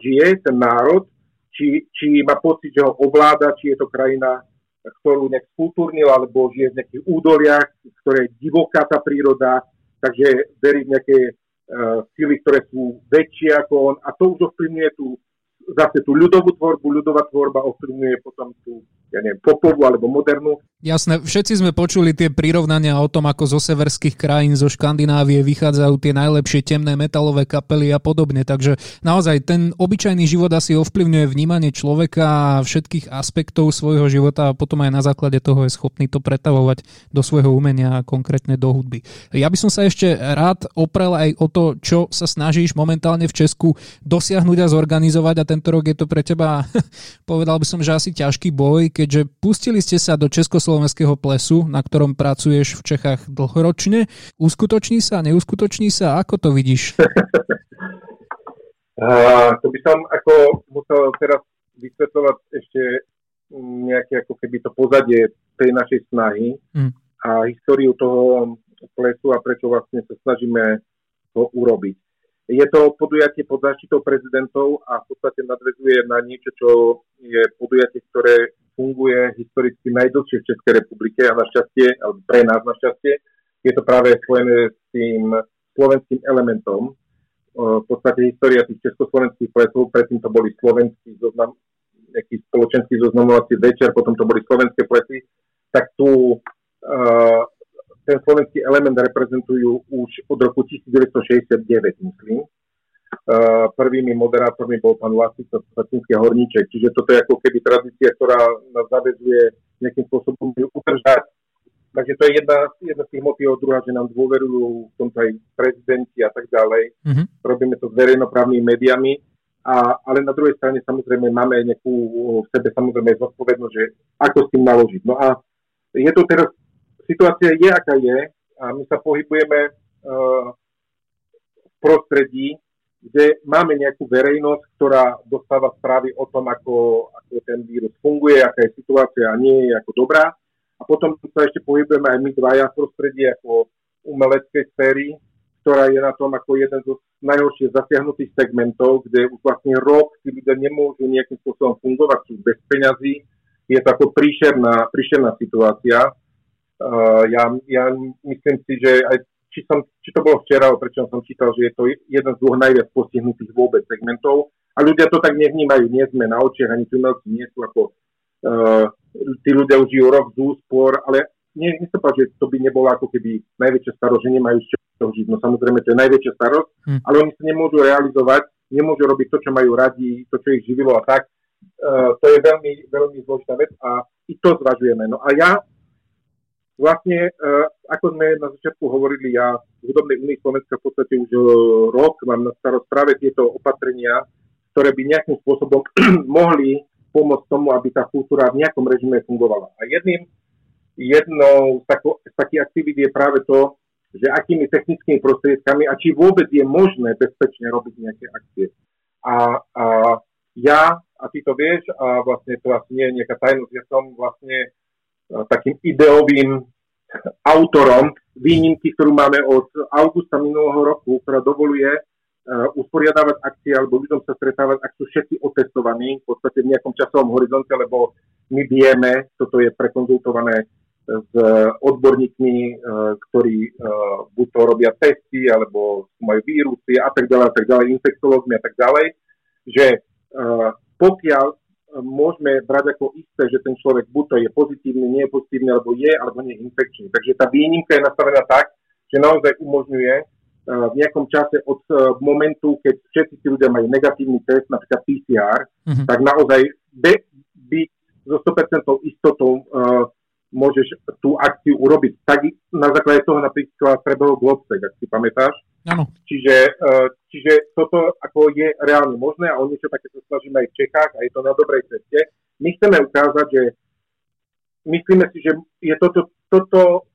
žije ten národ, či má pocit, že ho ovláda, či je to krajina, ktorú nejak kultúrnil, alebo žije v nejakých údoliach, ktoré je divoká tá príroda, takže verí v nejaké sily, ktoré sú väčšie ako on, a to už ovplyvňuje tú ľudovú tvorbu, ľudová tvorba ovplyvňuje potom tú, popovú alebo modernú. Jasné, všetci sme počuli tie prirovnania o tom, ako zo severských krajín, zo Škandinávie vychádzajú tie najlepšie temné metalové kapely a podobne, takže naozaj ten obyčajný život asi ovplyvňuje vnímanie človeka a všetkých aspektov svojho života a potom aj na základe toho je schopný to pretavovať do svojho umenia a konkrétne do hudby. Ja by som sa ešte rád oprel aj o to, čo sa snažíš momentálne v Česku dosiahnuť a zorganizovať, a tento rok je to pre teba, povedal by som, že asi ťažký boj, keďže pustili ste sa do Československého plesu, na ktorom pracuješ v Čechách dlhoročne. Uskutoční sa, neuskutoční sa? Ako to vidíš? To by som ako musel teraz vysvetľovať ešte nejaké ako keby to pozadie tej našej snahy a históriu toho plesu a prečo vlastne sa snažíme to urobiť. Je to podujatie pod záštitou prezidentov a v podstate nadväzuje na niečo, čo je podujatie, ktoré funguje historicky najdlhšie v Českej republike a našťastie, alebo pre nás našťastie, je to práve spojené s tým slovenským elementom. V podstate história tých československých plesov, predtým to boli slovenský zoznam, nejaký spoločenský zoznamovací večer, potom to boli slovenské plesy, tak tu ten slovenský element reprezentujú už od roku 1969, myslím. Prvými moderátormi bol pán Václav Satinský Horníček, čiže toto je ako keby tradícia, ktorá nás zavezuje nejakým spôsobom udržať. Takže to je jedna z tých motivov, druhá, že nám dôverujú v tomto aj prezidenti a tak ďalej. Mm-hmm. Robíme to s verejnoprávnymi médiami, ale na druhej strane samozrejme máme nejakú v sebe samozrejme zodpovednosť, že ako s tým naložiť. No a je to teraz situácia je, aká je, a my sa pohybujeme v prostredí, kde máme nejakú verejnosť, ktorá dostáva správy o tom, ako ten vírus funguje, aká je situácia a nie je ako dobrá. A potom sa ešte pohybujeme aj my dvaja v prostredí ako umeleckej sféry, ktorá je na tom ako jeden z najhoršie zasiahnutých segmentov, kde už vlastne rok tí ľudia nemôžu nejakým spôsobom fungovať, sú bez peňazí. Je to ako príšerná situácia. Ja myslím si, že aj či to bolo včera, prečo som čítal, že je to jeden z dvoch najviac postihnutých vôbec segmentov a ľudia to tak nevnímajú, nie sme na očiach, ani tu nie sú ako tí ľudia už žijú rok z úspor, ale nie sa páči, že to by nebolo ako keby najväčšia starosť, že nemajú z čoho žiť, no samozrejme to je najväčšia starosť, ale oni sa nemôžu realizovať, nemôžu robiť to, čo majú radi, to, čo ich živilo a tak. To je veľmi, veľmi zložitá vec a i to zvažujeme. No a ja vlastne, ako sme na začiatku hovorili, ja v Hudobnej únii Slovenska v podstate už rok mám na starost práve tieto opatrenia, ktoré by nejakým spôsobom mohli pomôcť tomu, aby tá kultúra v nejakom režime fungovala. A jednou z takých aktivít je práve to, že akými technickými prostriedkami a či vôbec je možné bezpečne robiť nejaké akcie. A ja, a ty to vieš, a vlastne to asi nie je nejaká tajnosť, ja som vlastne takým ideovým autorom výnimky, ktorú máme od augusta minulého roku, ktorá dovoluje usporiadávať akcie alebo ľuďom sa stretávať, ak sú všetci otestovaní v podstate v nejakom časovom horizonte, lebo my vieme, toto je prekonzultované s odborníkmi, ktorí buď to robia testy, alebo majú vírusy a tak ďalej, infektológmi a tak ďalej, že pokiaľ môžeme brať ako isté, že ten človek buď to je pozitívny, nie je pozitívny, alebo nie je infekčný. Takže tá výnimka je nastavená tak, že naozaj umožňuje v nejakom čase od momentu, keď všetci tí ľudia majú negatívny test, napríklad PCR, tak naozaj byť so 100% istotou môžeš tú akciu urobiť. Tak na základe toho napríklad prebehol Globsec, ak si pamätáš. Ano. Čiže toto ako je reálne možné a o niečo také sa snažíme aj v Čechách a je to na dobrej ceste. My chceme ukázať, že myslíme si, že je toto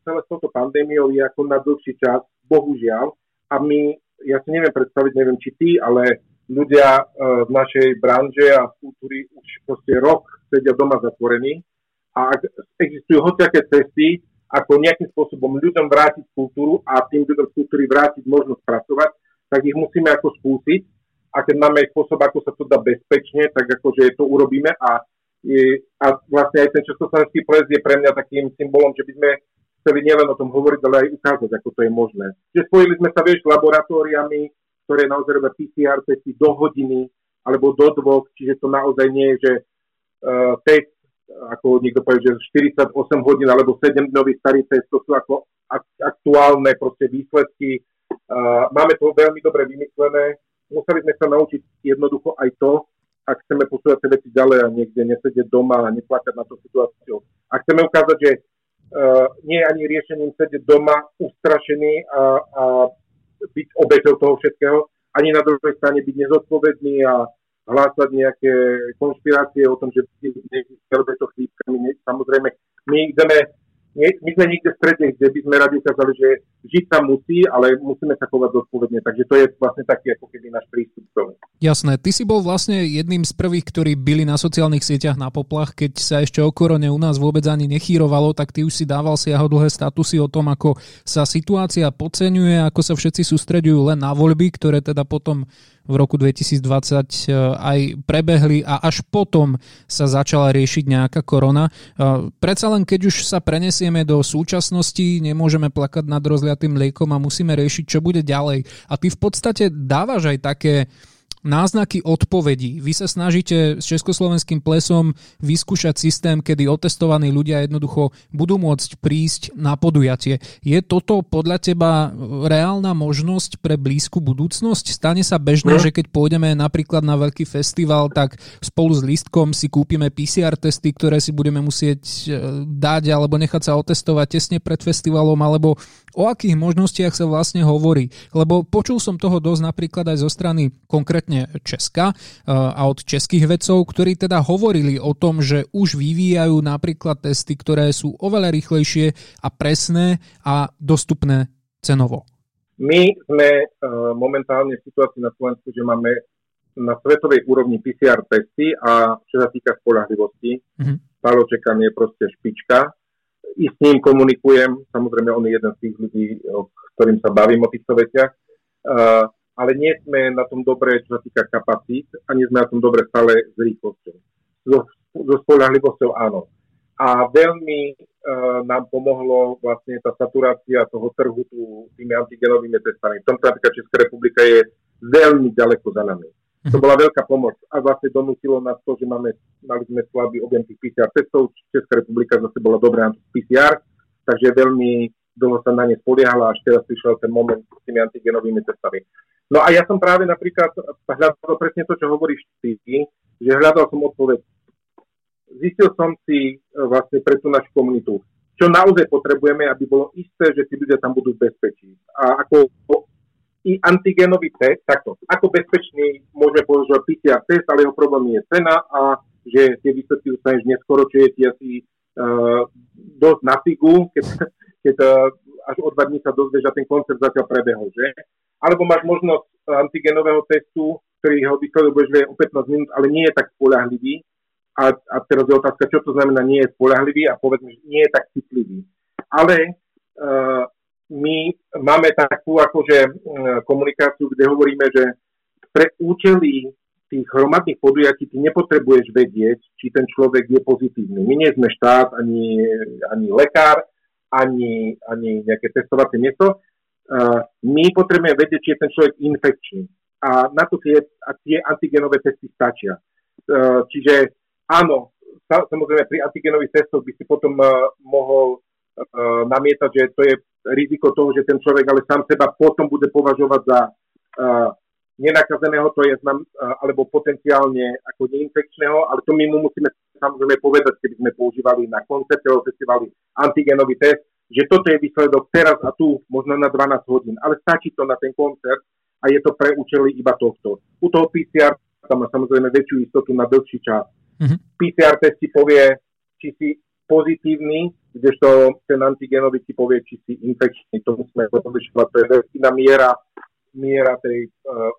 celé s touto pandémiou je ako na dlhší čas, bohužiaľ. A my, ja si neviem predstaviť, neviem či ty, ale ľudia v našej branže a kultúry už proste rok sedia doma zatvorení a existujú hociaké cesty, ako nejakým spôsobom ľuďom vrátiť kultúru a tým ľuďom z kultúry vrátiť možnosť pracovať, tak ich musíme ako skúsiť. a keď máme spôsob, ako sa to dá bezpečne, tak akože to urobíme a vlastne aj ten československý ples je pre mňa takým symbolom, že by sme chceli nielen o tom hovoriť, ale aj ukázať, ako to je možné. Čiže spojili sme sa, vieš, laboratóriami, ktoré naozaj robia PCR testy do hodiny alebo do dvoch, čiže to naozaj nie je, že test, ako niekto povie, že 48 hodín alebo 7-dňový starý test, to sú ako aktuálne proste výsledky. Máme to veľmi dobre vymyslené. Museli sme sa naučiť jednoducho aj to, ak chceme posúvať tie veci ďalej a niekde nesedieť doma a neplakať na tú situáciu. A chceme ukázať, že nie je ani riešením sedieť doma ustrašený a byť obeťou toho všetkého, ani na druhej strane byť nezodpovedný a hlásať nejaké konšpirácie o tom, že by to chýbkami. Samozrejme, my sme niekde v strede, kde by sme radi ukázali, že žiť sa musí, ale musíme sa chovať zodpovedne. Takže to je vlastne taký, ako keby náš prístup k tomu. Jasné. Ty si bol vlastne jedným z prvých, ktorí byli na sociálnych sieťach na poplach, keď sa ešte o korone u nás vôbec ani nechýrovalo, tak ty už si dával siahodlhé statusy o tom, ako sa situácia podceňuje, ako sa všetci sústreďujú len na voľby, ktoré teda potom v roku 2020 aj prebehli a až potom sa začala riešiť nejaká korona. Predsa len, keď už sa prenesieme do súčasnosti, nemôžeme plakať nad rozliatým mliekom a musíme riešiť, čo bude ďalej. A ty v podstate dávaš aj také náznaky odpovedí. Vy sa snažíte s československým plesom vyskúšať systém, kedy otestovaní ľudia jednoducho budú môcť prísť na podujatie. Je toto podľa teba reálna možnosť pre blízku budúcnosť? Stane sa bežné, že keď pôjdeme napríklad na veľký festival, tak spolu s lístkom si kúpime PCR testy, ktoré si budeme musieť dať alebo nechať sa otestovať tesne pred festivalom, alebo o akých možnostiach sa vlastne hovorí? Lebo počul som toho dosť napríklad aj zo strany konkrétne Česka a od českých vedcov, ktorí teda hovorili o tom, že už vyvíjajú napríklad testy, ktoré sú oveľa rýchlejšie a presné a dostupné cenovo. My sme momentálne v situácii na Slovensku, že máme na svetovej úrovni PCR testy a čo sa týka spoľahlivosti, Palo Čekanie je proste špička. I s ním komunikujem, samozrejme on je jeden z tých ľudí, s ktorým sa bavím o týchto veciach, ale nie sme na tom dobre, čo sa týka kapacít, a nie sme na tom dobre stále s rýchlosťou. So spoľahlivosťou áno. A veľmi nám pomohlo vlastne tá saturácia toho trhu tými antigenovými testami. V tom napríklad Česká republika je veľmi ďaleko za nami. To bola veľká pomoc a vlastne donútilo nás to, že mali sme slabý objem tých PCR testov. Česká republika zase bola dobrá na PCR, takže veľmi dlho sa na ne spoliehala, až teraz prišiel ten moment s tými antigenovými testami. No a ja som práve napríklad hľadal presne to, čo hovoríš ty, že hľadal som odpoveď. Zistil som si vlastne pre tú našu komunitu, čo naozaj potrebujeme, aby bolo isté, že tí ľudia tam budú v bezpečí. A ako i antigenový test, takto. Ako bezpečný môžeme používať PCR test, ale jeho problém je cena a že tie výsledky dostaneš neskoro, čo je ti asi dosť na figu, keď až o 2 dní sa dozvieš, že ten koncept zatiaľ prebehol, že? Alebo máš možnosť antigenového testu, ktorý ho výsledok budeš vedieť o 15 minút, ale nie je tak spoľahlivý. A teraz je otázka, čo to znamená nie je spoľahlivý a povedzme, že nie je tak citlivý. Ale my máme takú akože komunikáciu, kde hovoríme, že pre účely tých hromadných podujatí ty nepotrebuješ vedieť, či ten človek je pozitívny. My nie sme štát, ani lekár, ani nejaké testovacie miesto. My potrebujeme vedieť, či je ten človek infekčný. A na to tie antigenové testy stačia. Čiže áno, samozrejme pri antigenových testoch by si potom mohol namietať, že to je riziko toho, že ten človek ale sám seba potom bude považovať za nenakazeného, to je alebo potenciálne ako neinfekčného, ale to my mu musíme samozrejme povedať, keby sme používali na koncerte alebo festivali antigenový test, že toto je výsledok teraz a tu, možno na 12 hodín, ale stačí to na ten koncert a je to pre účely iba tohto. U toho PCR tam má samozrejme väčšiu istotu na dlhší čas. PCR test ti povie, či si pozitívny, kdežto ten antigenový ti povie, či si infekčný. To musíme rozlišovať, to je veľká miera tej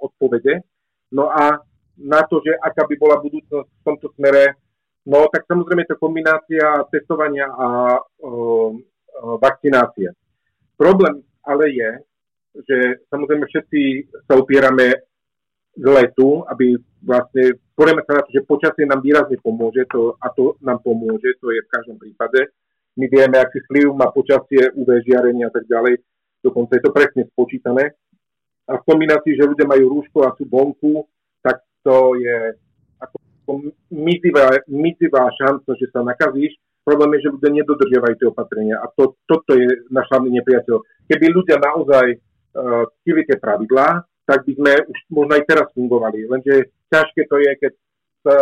odpovede. No a na to, že aká by bola budúcnosť v tomto smere, no tak samozrejme to kombinácia testovania a vakcinácie. Problém ale je, že samozrejme všetci sa upierame letu, aby vlastne, poďme sa na to, že počasie nám výrazne pomôže to, a to nám pomôže, to je v každom prípade. My vieme, aký vplyv má počasie, UV žiarenie a tak ďalej, dokonca je to presne spočítané. A v kombinácii, že ľudia majú rúško a sú vonku, tak to je ako mizivá šanca, že sa nakazíš. Problém je, že ľudia nedodržiavajú tie opatrenia a toto je náš hlavný nepriateľ. Keby ľudia naozaj ctili tie pravidlá, tak by sme už možno aj teraz fungovali. Lenže ťažké to je, keď sa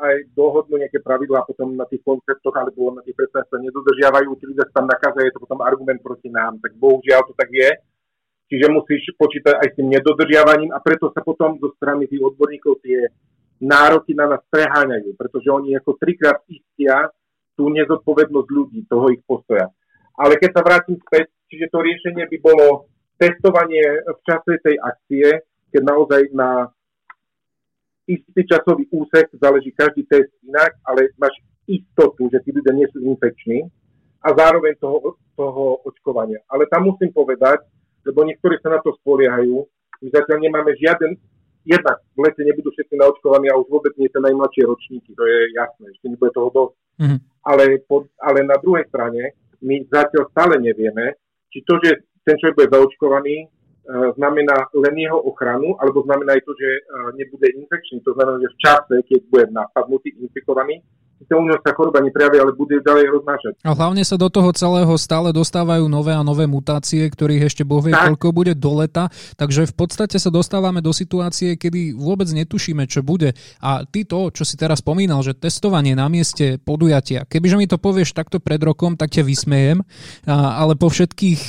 aj dohodnú nejaké pravidlá potom na tých koncertoch alebo na tých predstavách sa nedodržiavajú, tí ľudia sa tam nakazujú, je to potom argument proti nám. Tak bohužiaľ to tak je. Čiže musíš počítať aj s tým nedodržiavaním a preto sa potom zo strany tých odborníkov tie nároky na nás preháňajú, pretože oni ako trikrát istia tú nezodpovednosť ľudí, toho ich postoja. Ale keď sa vrátim späť, čiže to riešenie by bolo testovanie v čase tej akcie, keď naozaj na istý časový úsek, záleží každý test inak, ale máš istotu, že tí ľudia nie sú infekční a zároveň toho očkovania. Ale tam musím povedať, lebo niektorí sa na to spoliehajú, my zatiaľ nemáme žiaden, jednak v lete nebudú všetci naočkovaní a už vôbec nie tie najmladšie ročníky, to je jasné, ešte nebude toho dosť. Mm-hmm. Ale na druhej strane my zatiaľ stále nevieme, či to, že ten človek bude zaočkovaný, znamená len jeho ochranu, alebo znamená aj to, že nebude infekčný. To znamená, že v čase, keď bude napadnutý, infikovaný, to u nás sa choroba neprejaví, ale bude ďalej roznášať. A hlavne sa do toho celého stále dostávajú nové a nové mutácie, ktorých ešte Boh vie, koľko bude do leta. Takže v podstate sa dostávame do situácie, kedy vôbec netušíme, čo bude. A ty to, čo si teraz spomínal, že testovanie na mieste podujatia. Kebyže mi to povieš takto pred rokom, tak ťa vysmejem. Ale po všetkých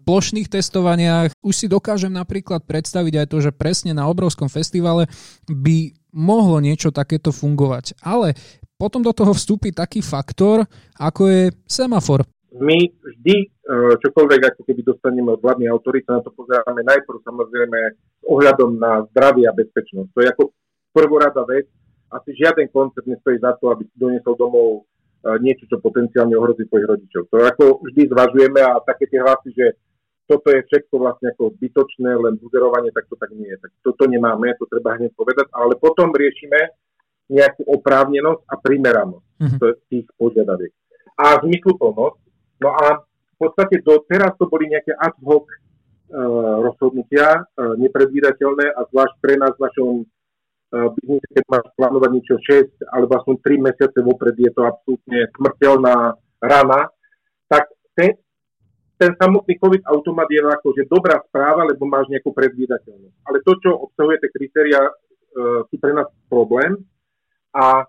plošných testovaniach už si dokážem napríklad predstaviť aj to, že presne na obrovskom festivale by mohlo niečo takéto fungovať. Ale potom do toho vstúpi taký faktor, ako je semafor. My vždy, čokoľvek, ako keby dostaneme od vládnej autority, na to pozeráme najprv samozrejme s ohľadom na zdravie a bezpečnosť. To je ako prvorada vec. Asi žiaden koncert nestojí za to, aby si doniesol domov niečo, čo potenciálne ohrozí tvojich rodičov. To ako vždy zvažujeme a také tie hlasy, že toto je všetko vlastne ako zbytočné, len buzerovanie, tak to tak nie je. Tak toto nemáme, to treba hneď povedať, ale potom riešime nejakú oprávnenosť a primeranosť tých požiadaviek. A zmysluplnosť. No a v podstate doteraz to boli nejaké ad hoc rozhodnutia, nepredvídateľné a zvlášť pre nás v našom biznise, keď máš plánovať niečo 6 alebo aspoň 3 mesiace vopred, je to absolútne smrteľná rana. Tak ten samotný COVID automat je akože dobrá správa, lebo máš nejakú predvídateľnosť. Ale to, čo obsahuje tie kritériá, sú pre nás problém. A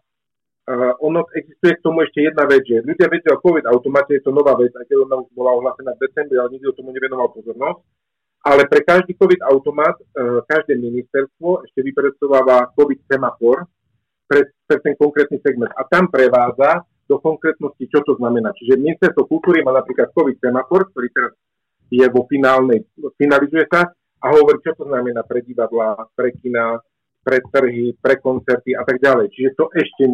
ono existuje k tomu ešte jedna vec, že ľudia vedia o COVID automate, je to nová vec, aj keď ona už bola ohlásená v decembri, ale nikto tomu nevenoval pozornosť. Ale pre každý COVID automat, každé ministerstvo ešte vypracováva COVID semafor pre ten konkrétny segment. A tam prevádza do konkrétnosti, čo to znamená. Čiže ministerstvo kultúry má napríklad COVID semafor, ktorý teraz je vo finálnej, finalizuje sa a hovorí, čo to znamená pre divadlá, pre kina, pre trhy, pre koncerty a tak ďalej. Čiže to ešte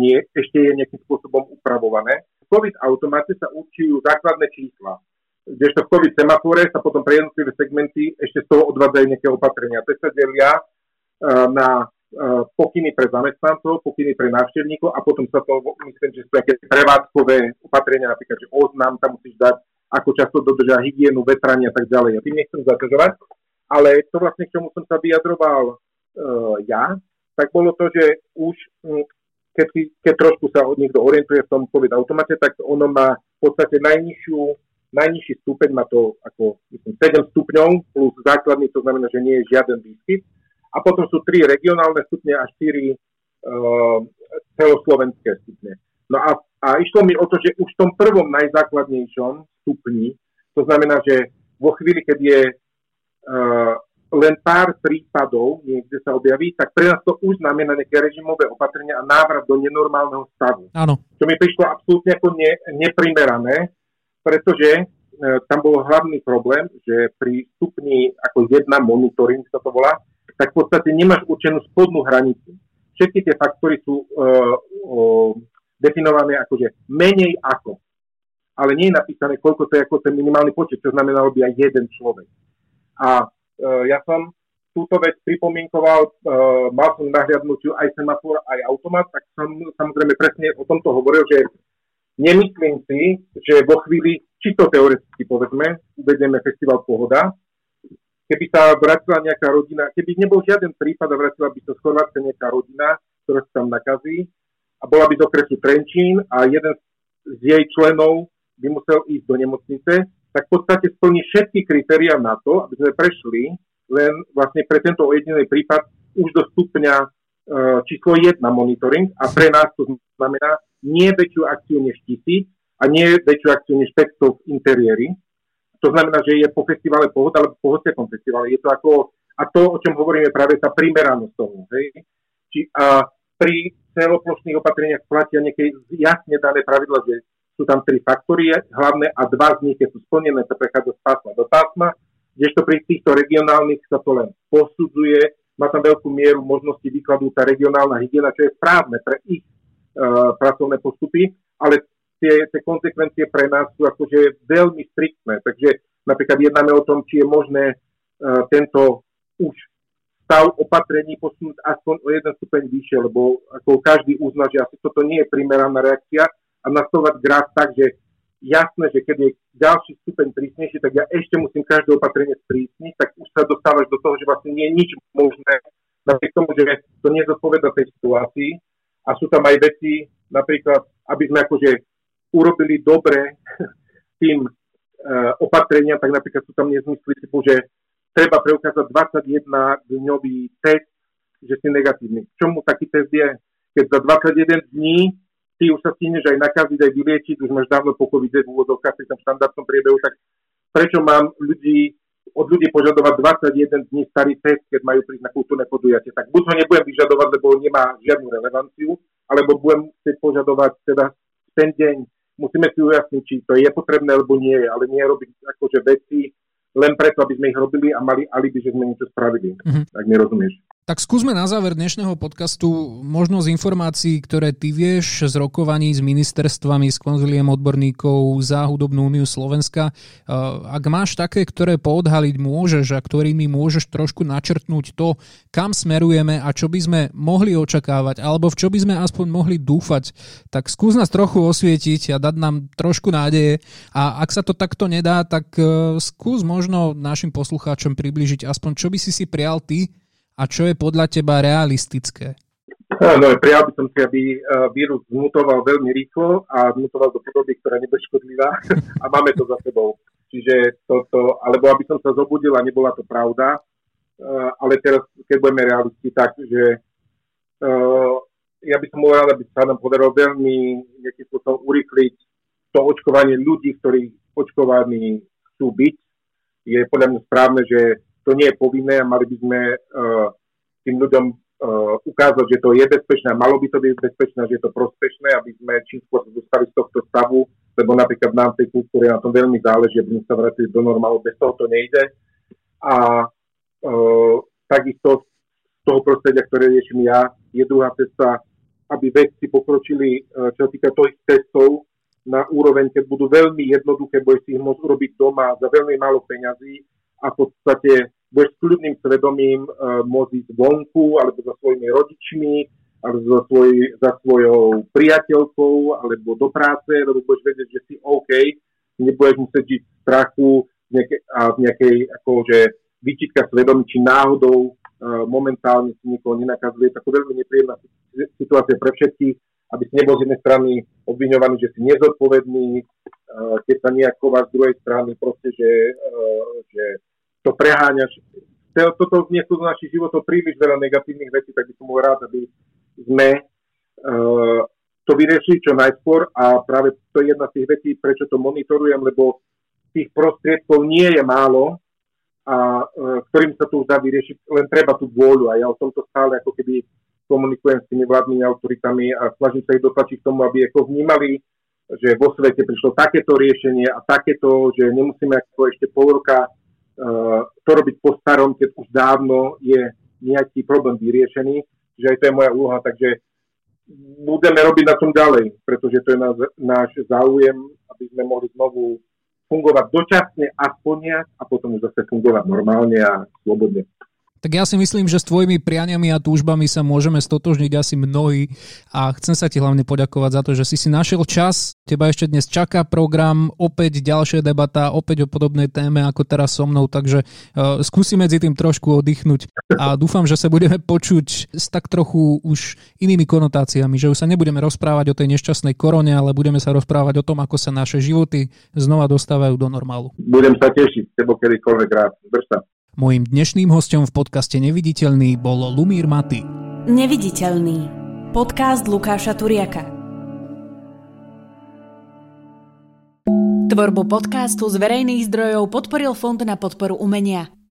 je nejakým spôsobom upravované. V COVID-automate sa určujú základné čísla, kdežto v COVID-semafore sa potom pre jednotlivé segmenty ešte z toho odvádzajú nejaké opatrenia. To sa delia na pokyny pre zamestnancov, pokyny pre návštevníkov a potom sa to, myslím, že sú nejaké prevádzkové opatrenia, napríklad, že oznám tam musíš dať, ako často dodržia hygienu, vetranie a tak ďalej. Ja tým nechcem zaťažovať, ale to vlastne, k čomu som sa vyjadroval ja, tak bolo to, že už keď trošku sa od niekto orientuje v tom COVID automate, tak ono má v podstate najnižší stupeň, má to ako 7 stupňov plus základný, to znamená, že nie je žiaden výskyt. A potom sú 3 regionálne stupne a 4 celoslovenské stupne. No a išlo mi o to, že už v tom prvom najzákladnejšom stupni, to znamená, že vo chvíli, keď je len pár prípadov niekde sa objaví, tak pre nás to už znamená nejaké režimové opatrenia a návrat do nenormálneho stavu. Áno. Čo mi prišlo absolútne ako neprimerané, pretože tam bol hlavný problém, že pri stupni ako 1 monitoring, sa to volá, tak v podstate nemáš určenú spodnú hranicu. Všetky tie faktory sú definované ako, že menej ako. Ale nie je napísané, koľko to je ako ten minimálny počet, čo znamenalo by aj jeden človek. A ja som túto vec pripomienkoval, mal som na hľadnutiu aj semafor, aj automat, tak som samozrejme presne o tomto hovoril, že nemyslím si, že vo chvíli, čisto teoreticky povedzme, uvedieme festival Pohoda, keby sa vrátila nejaká rodina, keby nebol žiaden prípad a vrátila by sa z Chorvátska nejaká rodina, ktorá sa tam nakazí a bola by z okresu Trenčín a jeden z jej členov by musel ísť do nemocnice, tak v podstate splní všetky kritériá na to, aby sme prešli, len vlastne pre tento ojedinený prípad už do stupňa číslo 1 monitoring a pre nás to znamená nie väčšiu akciu než 1000 a nie väčšiu akciu než 500 v interiéri. To znamená, že je po festivale Pohoda alebo po hociakom festivale. Je to ako, a to, o čom hovoríme, práve tá primeranosť toho. Hej? A pri celoplošných opatreniach platia niekedy jasne dané pravidla, že sú tam 3 faktory hlavné a 2 z nich, keď sú splnené, sa prechádza z pásma do pásma, kdežto pri týchto regionálnych sa to len posudzuje, má tam veľkú mieru možnosti výkladu tá regionálna hygiena, čo je správne pre ich pracovné postupy, ale tie konsekvencie pre nás sú akože veľmi striktné, takže napríklad jednáme o tom, či je možné tento už stav opatrení posunúť aspoň o 1 stupeň vyššie, lebo ako každý uzná, že asi toto nie je primeraná reakcia a nastavovať graf tak, že jasné, že keď je ďalší stupeň prísnejší, tak ja ešte musím každé opatrenie sprísniť, tak už sa dostávaš do toho, že vlastne nie je nič možné, napriek tomu, že to nezodpovedá tej situácii a sú tam aj veci, napríklad, aby sme akože urobili dobre tým opatrenia, tak napríklad sú tam nezmysly typu, že treba preukázať 21-dňový test, že si negatívny. K čomu taký test je? Keď za 21 dní ty už sa stihneš aj nakaziť, aj vyliečiť, už máš dávno po COVID-e v úvodovkách, pri tom štandardnom priebehu, tak prečo mám od ľudí požadovať 21 dní starý test, keď majú prísť na kultúrne podujatie? Tak buď ho nebudem vyžadovať, lebo nemá žiadnu relevanciu, alebo budem chcieť požadovať teda ten deň. Musíme si ujasniť, či to je potrebné, alebo nie, ale nie robiť akože veci len preto, aby sme ich robili a mali alibi, že sme niečo spravili. Tak mi rozumieš. Tak skúsme na záver dnešného podcastu možno z informácií, ktoré ty vieš z rokovaní s ministerstvami, s konzíliom odborníkov za Hudobnú úniu Slovenska. Ak máš také, ktoré poodhaliť môžeš a ktorými môžeš trošku načrtnúť to, kam smerujeme a čo by sme mohli očakávať alebo v čo by sme aspoň mohli dúfať, tak skús nás trochu osvietiť a dať nám trošku nádeje a ak sa to takto nedá, tak skús možno našim poslucháčom priblížiť aspoň čo by si prial ty, a čo je podľa teba realistické? No, prijal by som si, aby vírus zmutoval veľmi rýchlo a zmutoval do podoby, ktorá nebude škodlivá a máme to za sebou. Čiže toto, alebo aby som sa zobudil a nebola to pravda, ale teraz, keď budeme realisti, tak, že ja by som bol rád, aby sa nám podarilo veľmi nejakým spôsobom urýchliť to očkovanie ľudí, ktorí očkovaní chcú byť. Je podľa mňa správne, že to nie je povinné a mali by sme tým ľuďom ukázať, že to je bezpečné a malo by to byť bezpečné, že je to prospešné, aby sme čím skôr dostali z tohto stavu, lebo napríklad nám v tej kultúre na tom veľmi záleží, aby sme sa vrátili do normálu, bez toho to nejde. A takisto z toho prostredia, ktoré riešim ja, je druhá cesta, aby vedci pokročili, čo sa týka tých testov, na úroveň, keď budú veľmi jednoduché, bude si ich môcť urobiť doma za veľmi málo peňazí a v podstate budeš s kľudným svedomím môcť ísť vonku, alebo za svojimi rodičmi, alebo za svojou priateľkou, alebo do práce, lebo budeš vedieť, že si OK, nebudeš musieť žiť v strachu a v nejakej akože výčitka svedomí, či náhodou momentálne si nikoho nenakazuje. Taká veľmi nepríjemná situácia pre všetkých, aby si nebol z jednej strany obviňovaný, že si nezodpovedný, keď sa nejako vás z druhej strany, proste, že to preháňaš. Toto vnieslo do našich životov príliš veľa negatívnych vecí, tak by som bol rád, aby sme to vyriešili čo najskôr a práve to je jedna z tých vecí, prečo to monitorujem, lebo tých prostriedkov nie je málo a ktorým sa to už dá vyriešiť, len treba tú vôľu a ja o tomto stále ako keby komunikujem s tými vládnymi autoritami a snažím sa ich dotlačiť k tomu, aby ako vnímali, že vo svete prišlo takéto riešenie a takéto, že nemusíme ako ešte pol roka to robiť po starom, keď už dávno je nejaký problém vyriešený, že aj to je moja úloha, takže budeme robiť na tom ďalej, pretože to je náš záujem, aby sme mohli znovu fungovať dočasne aspoň a potom už zase fungovať normálne a slobodne. Tak ja si myslím, že s tvojimi prianiami a túžbami sa môžeme stotožniť asi mnohí a chcem sa ti hlavne poďakovať za to, že si si našiel čas. Teba ešte dnes čaká program, opäť ďalšia debata, opäť o podobnej téme ako teraz so mnou, takže skúsi medzi tým trošku oddychnúť a dúfam, že sa budeme počuť s tak trochu už inými konotáciami, že už sa nebudeme rozprávať o tej nešťastnej korone, ale budeme sa rozprávať o tom, ako sa naše životy znova dostávajú do normálu. Budem sa tešiť, tebo kedykoľvek rád. Drž. Mojím dnešným hosťom v podcaste Neviditeľný bol Lumír Maty. Neviditeľný. Podcast Lukáša Turiaka. Tvorbu podcastu z verejných zdrojov podporil Fond na podporu umenia.